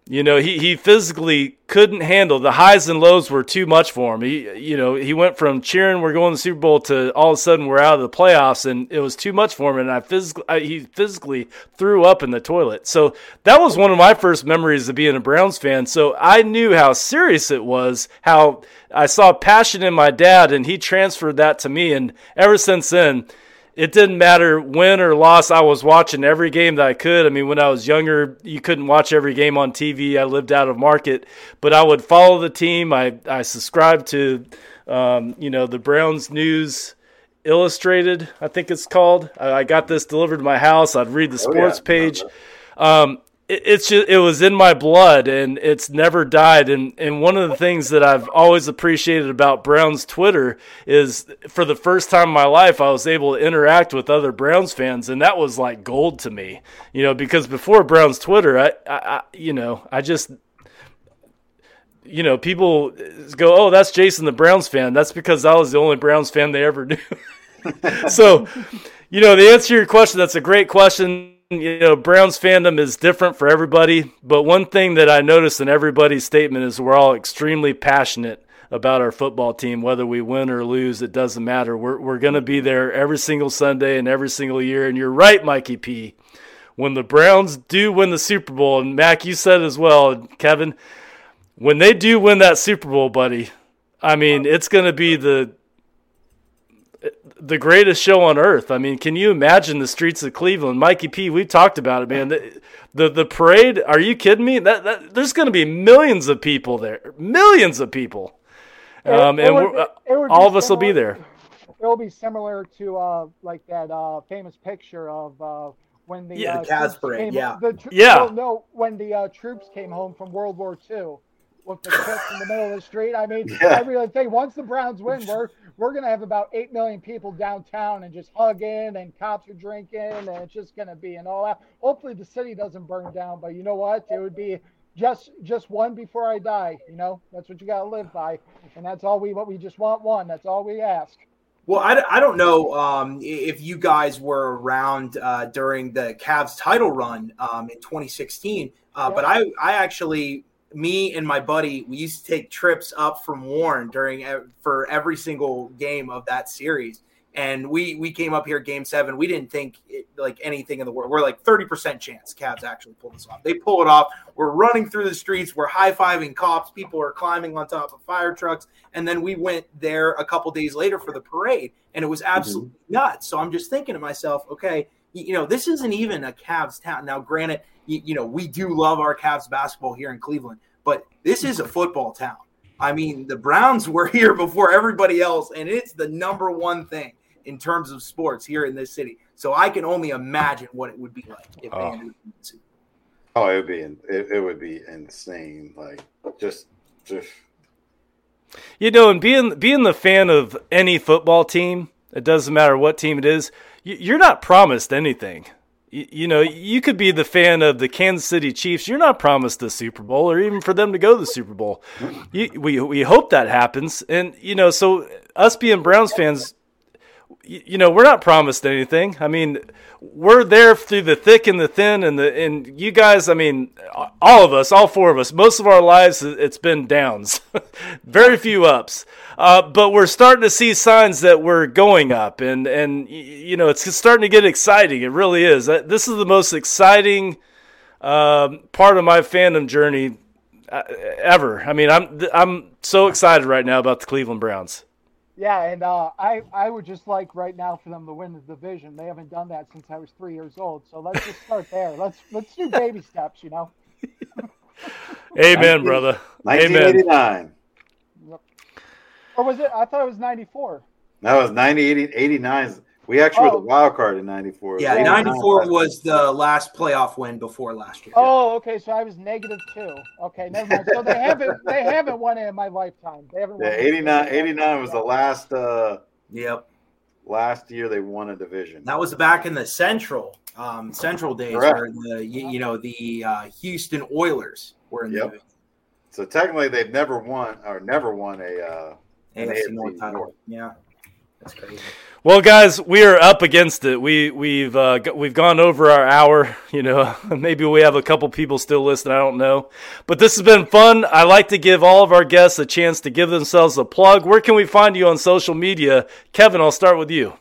You know, he, he physically couldn't handle. The highs and lows were too much for him. He, you know, he went from cheering, we're going to the Super Bowl, to all of a sudden we're out of the playoffs, and it was too much for him. And I physically, I, he physically threw up in the toilet. So that was one of my first memories of being a Browns fan. So I knew how serious it was, how I saw passion in my dad, and he transferred that to me. And ever since then, it didn't matter win or loss. I was watching every game that I could. I mean, when I was younger, you couldn't watch every game on T V. I lived out of market, but I would follow the team. I, I subscribed to, um, you know, the Browns News Illustrated, I think it's called. I, I got this delivered to my house. I'd read the sports oh, yeah. page. Um, it, it's just, it was in my blood, and it's never died. And, and one of the things that I've always appreciated about Browns Twitter is, for the first time in my life, I was able to interact with other Browns fans, and that was like gold to me, you know, because before Browns Twitter, I, I, I you know, I just, you know, people go, oh, that's Jason, the Browns fan. That's because I was the only Browns fan they ever knew. So, you know, the answer to your question, that's a great question. You know, Browns fandom is different for everybody, but one thing that I noticed in everybody's statement is we're all extremely passionate about our football team. Whether we win or lose, it doesn't matter. We're we're going to be there every single Sunday and every single year. And you're right, Mikey P. When the Browns do win the Super Bowl, and Mac, you said as well, and Kevin, when they do win that Super Bowl, buddy, I mean, it's going to be the the greatest show on earth. I mean, can you imagine the streets of Cleveland? Mikey P, we've talked about it, man. The the, the parade, are you kidding me? That, that there's going to be millions of people there. Millions of people. Um, it, it and would, we're, it, it all of us similar, will be there. It will be similar to uh, like that uh, famous picture of uh, when the, yeah, uh, the Cavs parade. Came, yeah. The, yeah. Well, no, when the uh, troops came home from World War Two with the troops in the middle of the street. I mean, yeah. I really think once the Browns win, we're – we're going to have about eight million people downtown and just hugging, and cops are drinking, and it's just going to be an all out. Hopefully the city doesn't burn down, but you know what? It would be just just one before I die. You know, that's what you got to live by. And that's all we, what we just want one. That's all we ask. Well, I, I don't know um, if you guys were around uh, during the Cavs title run um, in twenty sixteen, uh, yeah. but I, I actually, me and my buddy, we used to take trips up from Warren during for every single game of that series. And we we came up here game seven. We didn't think it, like anything in the world. We're like thirty percent chance Cavs actually pull this off. They pull it off. We're running through the streets. We're high-fiving cops. People are climbing on top of fire trucks. And then we went there a couple days later for the parade, and it was absolutely mm-hmm. nuts. So I'm just thinking to myself, okay, you, you know, this isn't even a Cavs town. Now, granted, you, you know, we do love our Cavs basketball here in Cleveland, but this is a football town. I mean, the Browns were here before everybody else, and it's the number one thing in terms of sports here in this city. So I can only imagine what it would be like if oh. they ended it. Oh, it would be it, it would be insane. Like just just you know, and being being the fan of any football team, it doesn't matter what team it is, you're not promised anything. You, you know, you could be the fan of the Kansas City Chiefs, you're not promised the Super Bowl or even for them to go to the Super Bowl. You, we we hope that happens. And you know, so us being Browns fans, you know, we're not promised anything. I mean, we're there through the thick and the thin, and the and you guys, I mean, all of us, all four of us, most of our lives, it's been downs. Very few ups. Uh, but we're starting to see signs that we're going up, and, and you know, it's starting to get exciting. It really is. This is the most exciting um, part of my fandom journey ever. I mean, I'm I'm so excited right now about the Cleveland Browns. Yeah, and uh, I, I would just like right now for them to win the division. They haven't done that since I was three years old. So let's just start there. Let's let's do baby steps, you know. Amen, brother. nineteen eighty-nine. Amen. Or was it? I thought it was ninety-four. No, it was ninety, eighty, eighty-nine. We actually oh. were the wild card in ninety-four. Yeah, ninety-four was the last playoff win before last year. Oh, okay. So I was negative two. Okay, never mind. So they haven't they haven't won it in my lifetime. They haven't. Yeah, won eighty-nine. eighty-nine was the last. Uh, yep. Last year they won a division. That was back in the Central um, Central days, correct, where the you, you know the uh, Houston Oilers were in the yep. division. So technically they've never won or never won a uh, an A F C title. Yeah. That's crazy. Well, guys, we are up against it. We we've uh, we've gone over our hour. You know, maybe we have a couple people still listening. I don't know, but this has been fun. I like to give all of our guests a chance to give themselves a plug. Where can we find you on social media, Kevin? I'll start with you.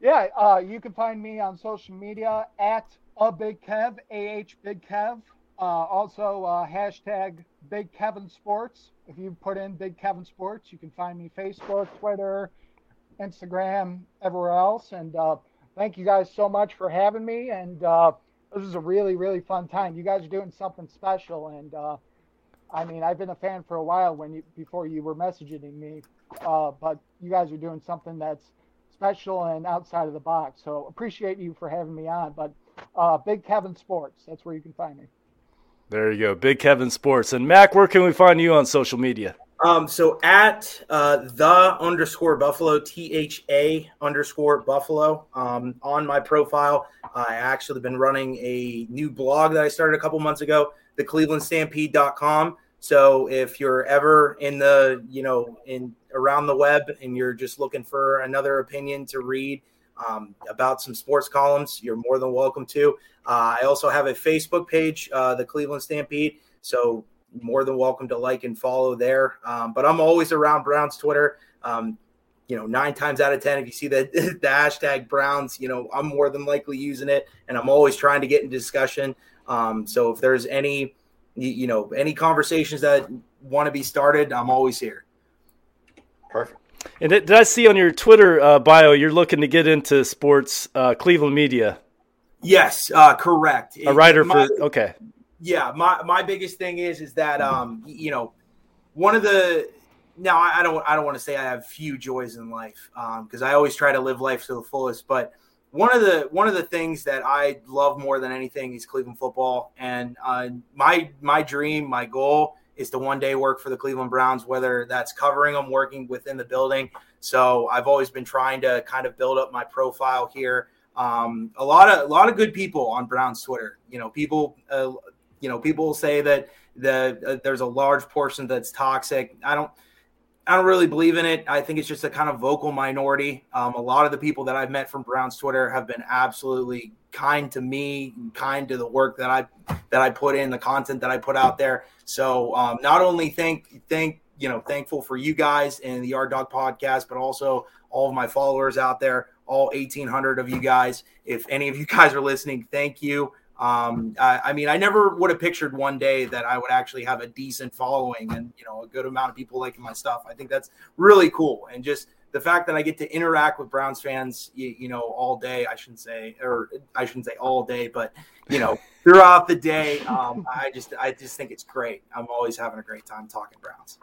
Yeah, uh, you can find me on social media at a big Kev, ah big Kev. Uh, also uh, hashtag Big Kevin Sports. If you put in Big Kevin Sports, you can find me Facebook, Twitter, Instagram, everywhere else. And uh, thank you guys so much for having me. And uh, this was a really, really fun time. You guys are doing something special. And uh, I mean, I've been a fan for a while when you before you were messaging me, uh, but you guys are doing something that's special and outside of the box. So appreciate you for having me on. But uh, Big Kevin Sports, that's where you can find me. There you go, Big Kevin Sports. And Mac, where can we find you on social media? Um, so at uh, the underscore Buffalo, T H A underscore Buffalo. Um, on my profile, I actually been running a new blog that I started a couple months ago, the cleveland stampede dot com. So if you're ever in the, you know, in around the web and you're just looking for another opinion to read, Um, about some sports columns, you're more than welcome to. Uh, I also have a Facebook page, uh, the Cleveland Stampede, so more than welcome to like and follow there. Um, but I'm always around Browns Twitter. Um, you know, nine times out of ten, if you see the, the hashtag Browns, you know, I'm more than likely using it, and I'm always trying to get in discussion. Um, so if there's any, you know, any conversations that want to be started, I'm always here. Perfect. And did I see on your Twitter uh, bio you're looking to get into sports, uh, Cleveland media? Yes, uh, correct. A writer my, for okay. Yeah, my, my biggest thing is is that um, you know, one of the now I don't I don't want to say I have few joys in life because um, I always try to live life to the fullest, but one of the one of the things that I love more than anything is Cleveland football, and uh, my my dream, my goal is to one day work for the Cleveland Browns, whether that's covering them, working within the building. So I've always been trying to kind of build up my profile here. Um, a lot of a lot of good people on Browns Twitter. You know, people. Uh, you know, people say that the uh, there's a large portion that's toxic. I don't. I don't really believe in it. I think it's just a kind of vocal minority. Um, a lot of the people that I've met from Browns Twitter have been absolutely kind to me, kind to the work that I that I put in, the content that I put out there. So um, not only thank thank you know, thankful for you guys and the Yard Dawg podcast, but also all of my followers out there, all eighteen hundred of you guys. If any of you guys are listening, thank you. Um, I, I mean, I never would have pictured one day that I would actually have a decent following and, you know, a good amount of people liking my stuff. I think that's really cool. And just the fact that I get to interact with Browns fans, you, you know, all day, I shouldn't say, or I shouldn't say all day, but, you know, throughout the day, um, I just, I just think it's great. I'm always having a great time talking Browns.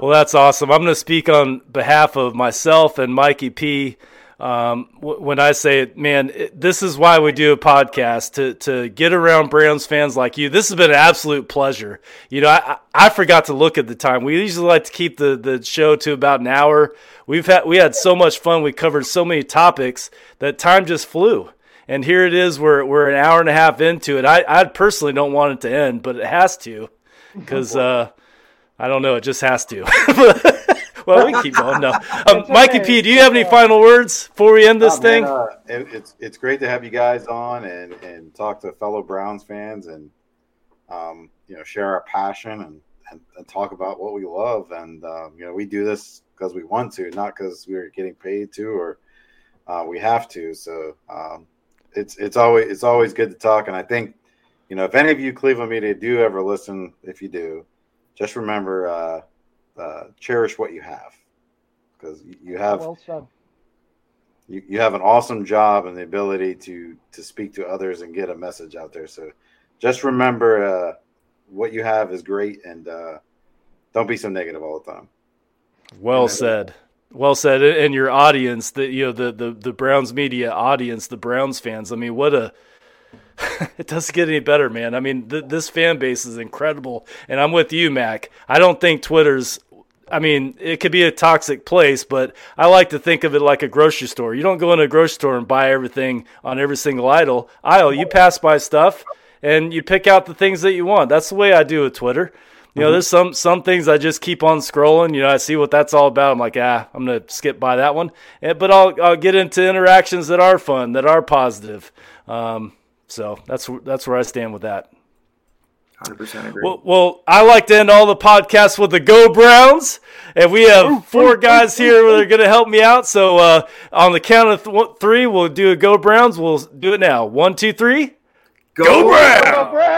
Well, that's awesome. I'm going to speak on behalf of myself and Mikey P. Um, when I say it, man, it, this is why we do a podcast, to, to get around Browns fans like you. This has been an absolute pleasure. You know, I, I forgot to look at the time. We usually like to keep the, the show to about an hour. We've had, we had so much fun. We covered so many topics that time just flew. And here it is. We're, we're an hour and a half into it. I, I personally don't want it to end, but it has to, because, uh, I don't know. It just has to. Well, we keep going. No, um, Mikey P, do you have any final words before we end this oh, thing? Man, uh, it, it's it's great to have you guys on and, and talk to fellow Browns fans and um, you know, share our passion and, and, and talk about what we love. And um, you know, we do this because we want to, not because we're getting paid to or uh, we have to. So um, it's it's always it's always good to talk. And I think, you know, if any of you Cleveland media do ever listen, if you do, just remember. Uh, Uh, cherish what you have, because you have well said. You, you have an awesome job and the ability to to speak to others and get a message out there. So just remember uh, what you have is great, and uh, don't be so negative all the time. Well Remember. said. Well said. And your audience, the you know the, the the Browns media audience, the Browns fans. I mean, what a it doesn't get any better, man. I mean, th- this fan base is incredible, and I'm with you, Mac. I don't think Twitter's. I mean, it could be a toxic place, but I like to think of it like a grocery store. You don't go into a grocery store and buy everything on every single aisle. Aisle, you pass by stuff and you pick out the things that you want. That's the way I do with Twitter. You know, mm-hmm. there's some some things I just keep on scrolling. You know, I see what that's all about. I'm like, ah, I'm gonna skip by that one. And, but I'll I'll get into interactions that are fun, that are positive. Um, so that's that's where I stand with that. one hundred percent agree. Well, well, I like to end all the podcasts with the Go Browns, and we have four guys here that are going to help me out. So uh, on the count of th- three, we'll do a Go Browns. We'll do it now. One, two, three. Go, Go Browns! Go Browns!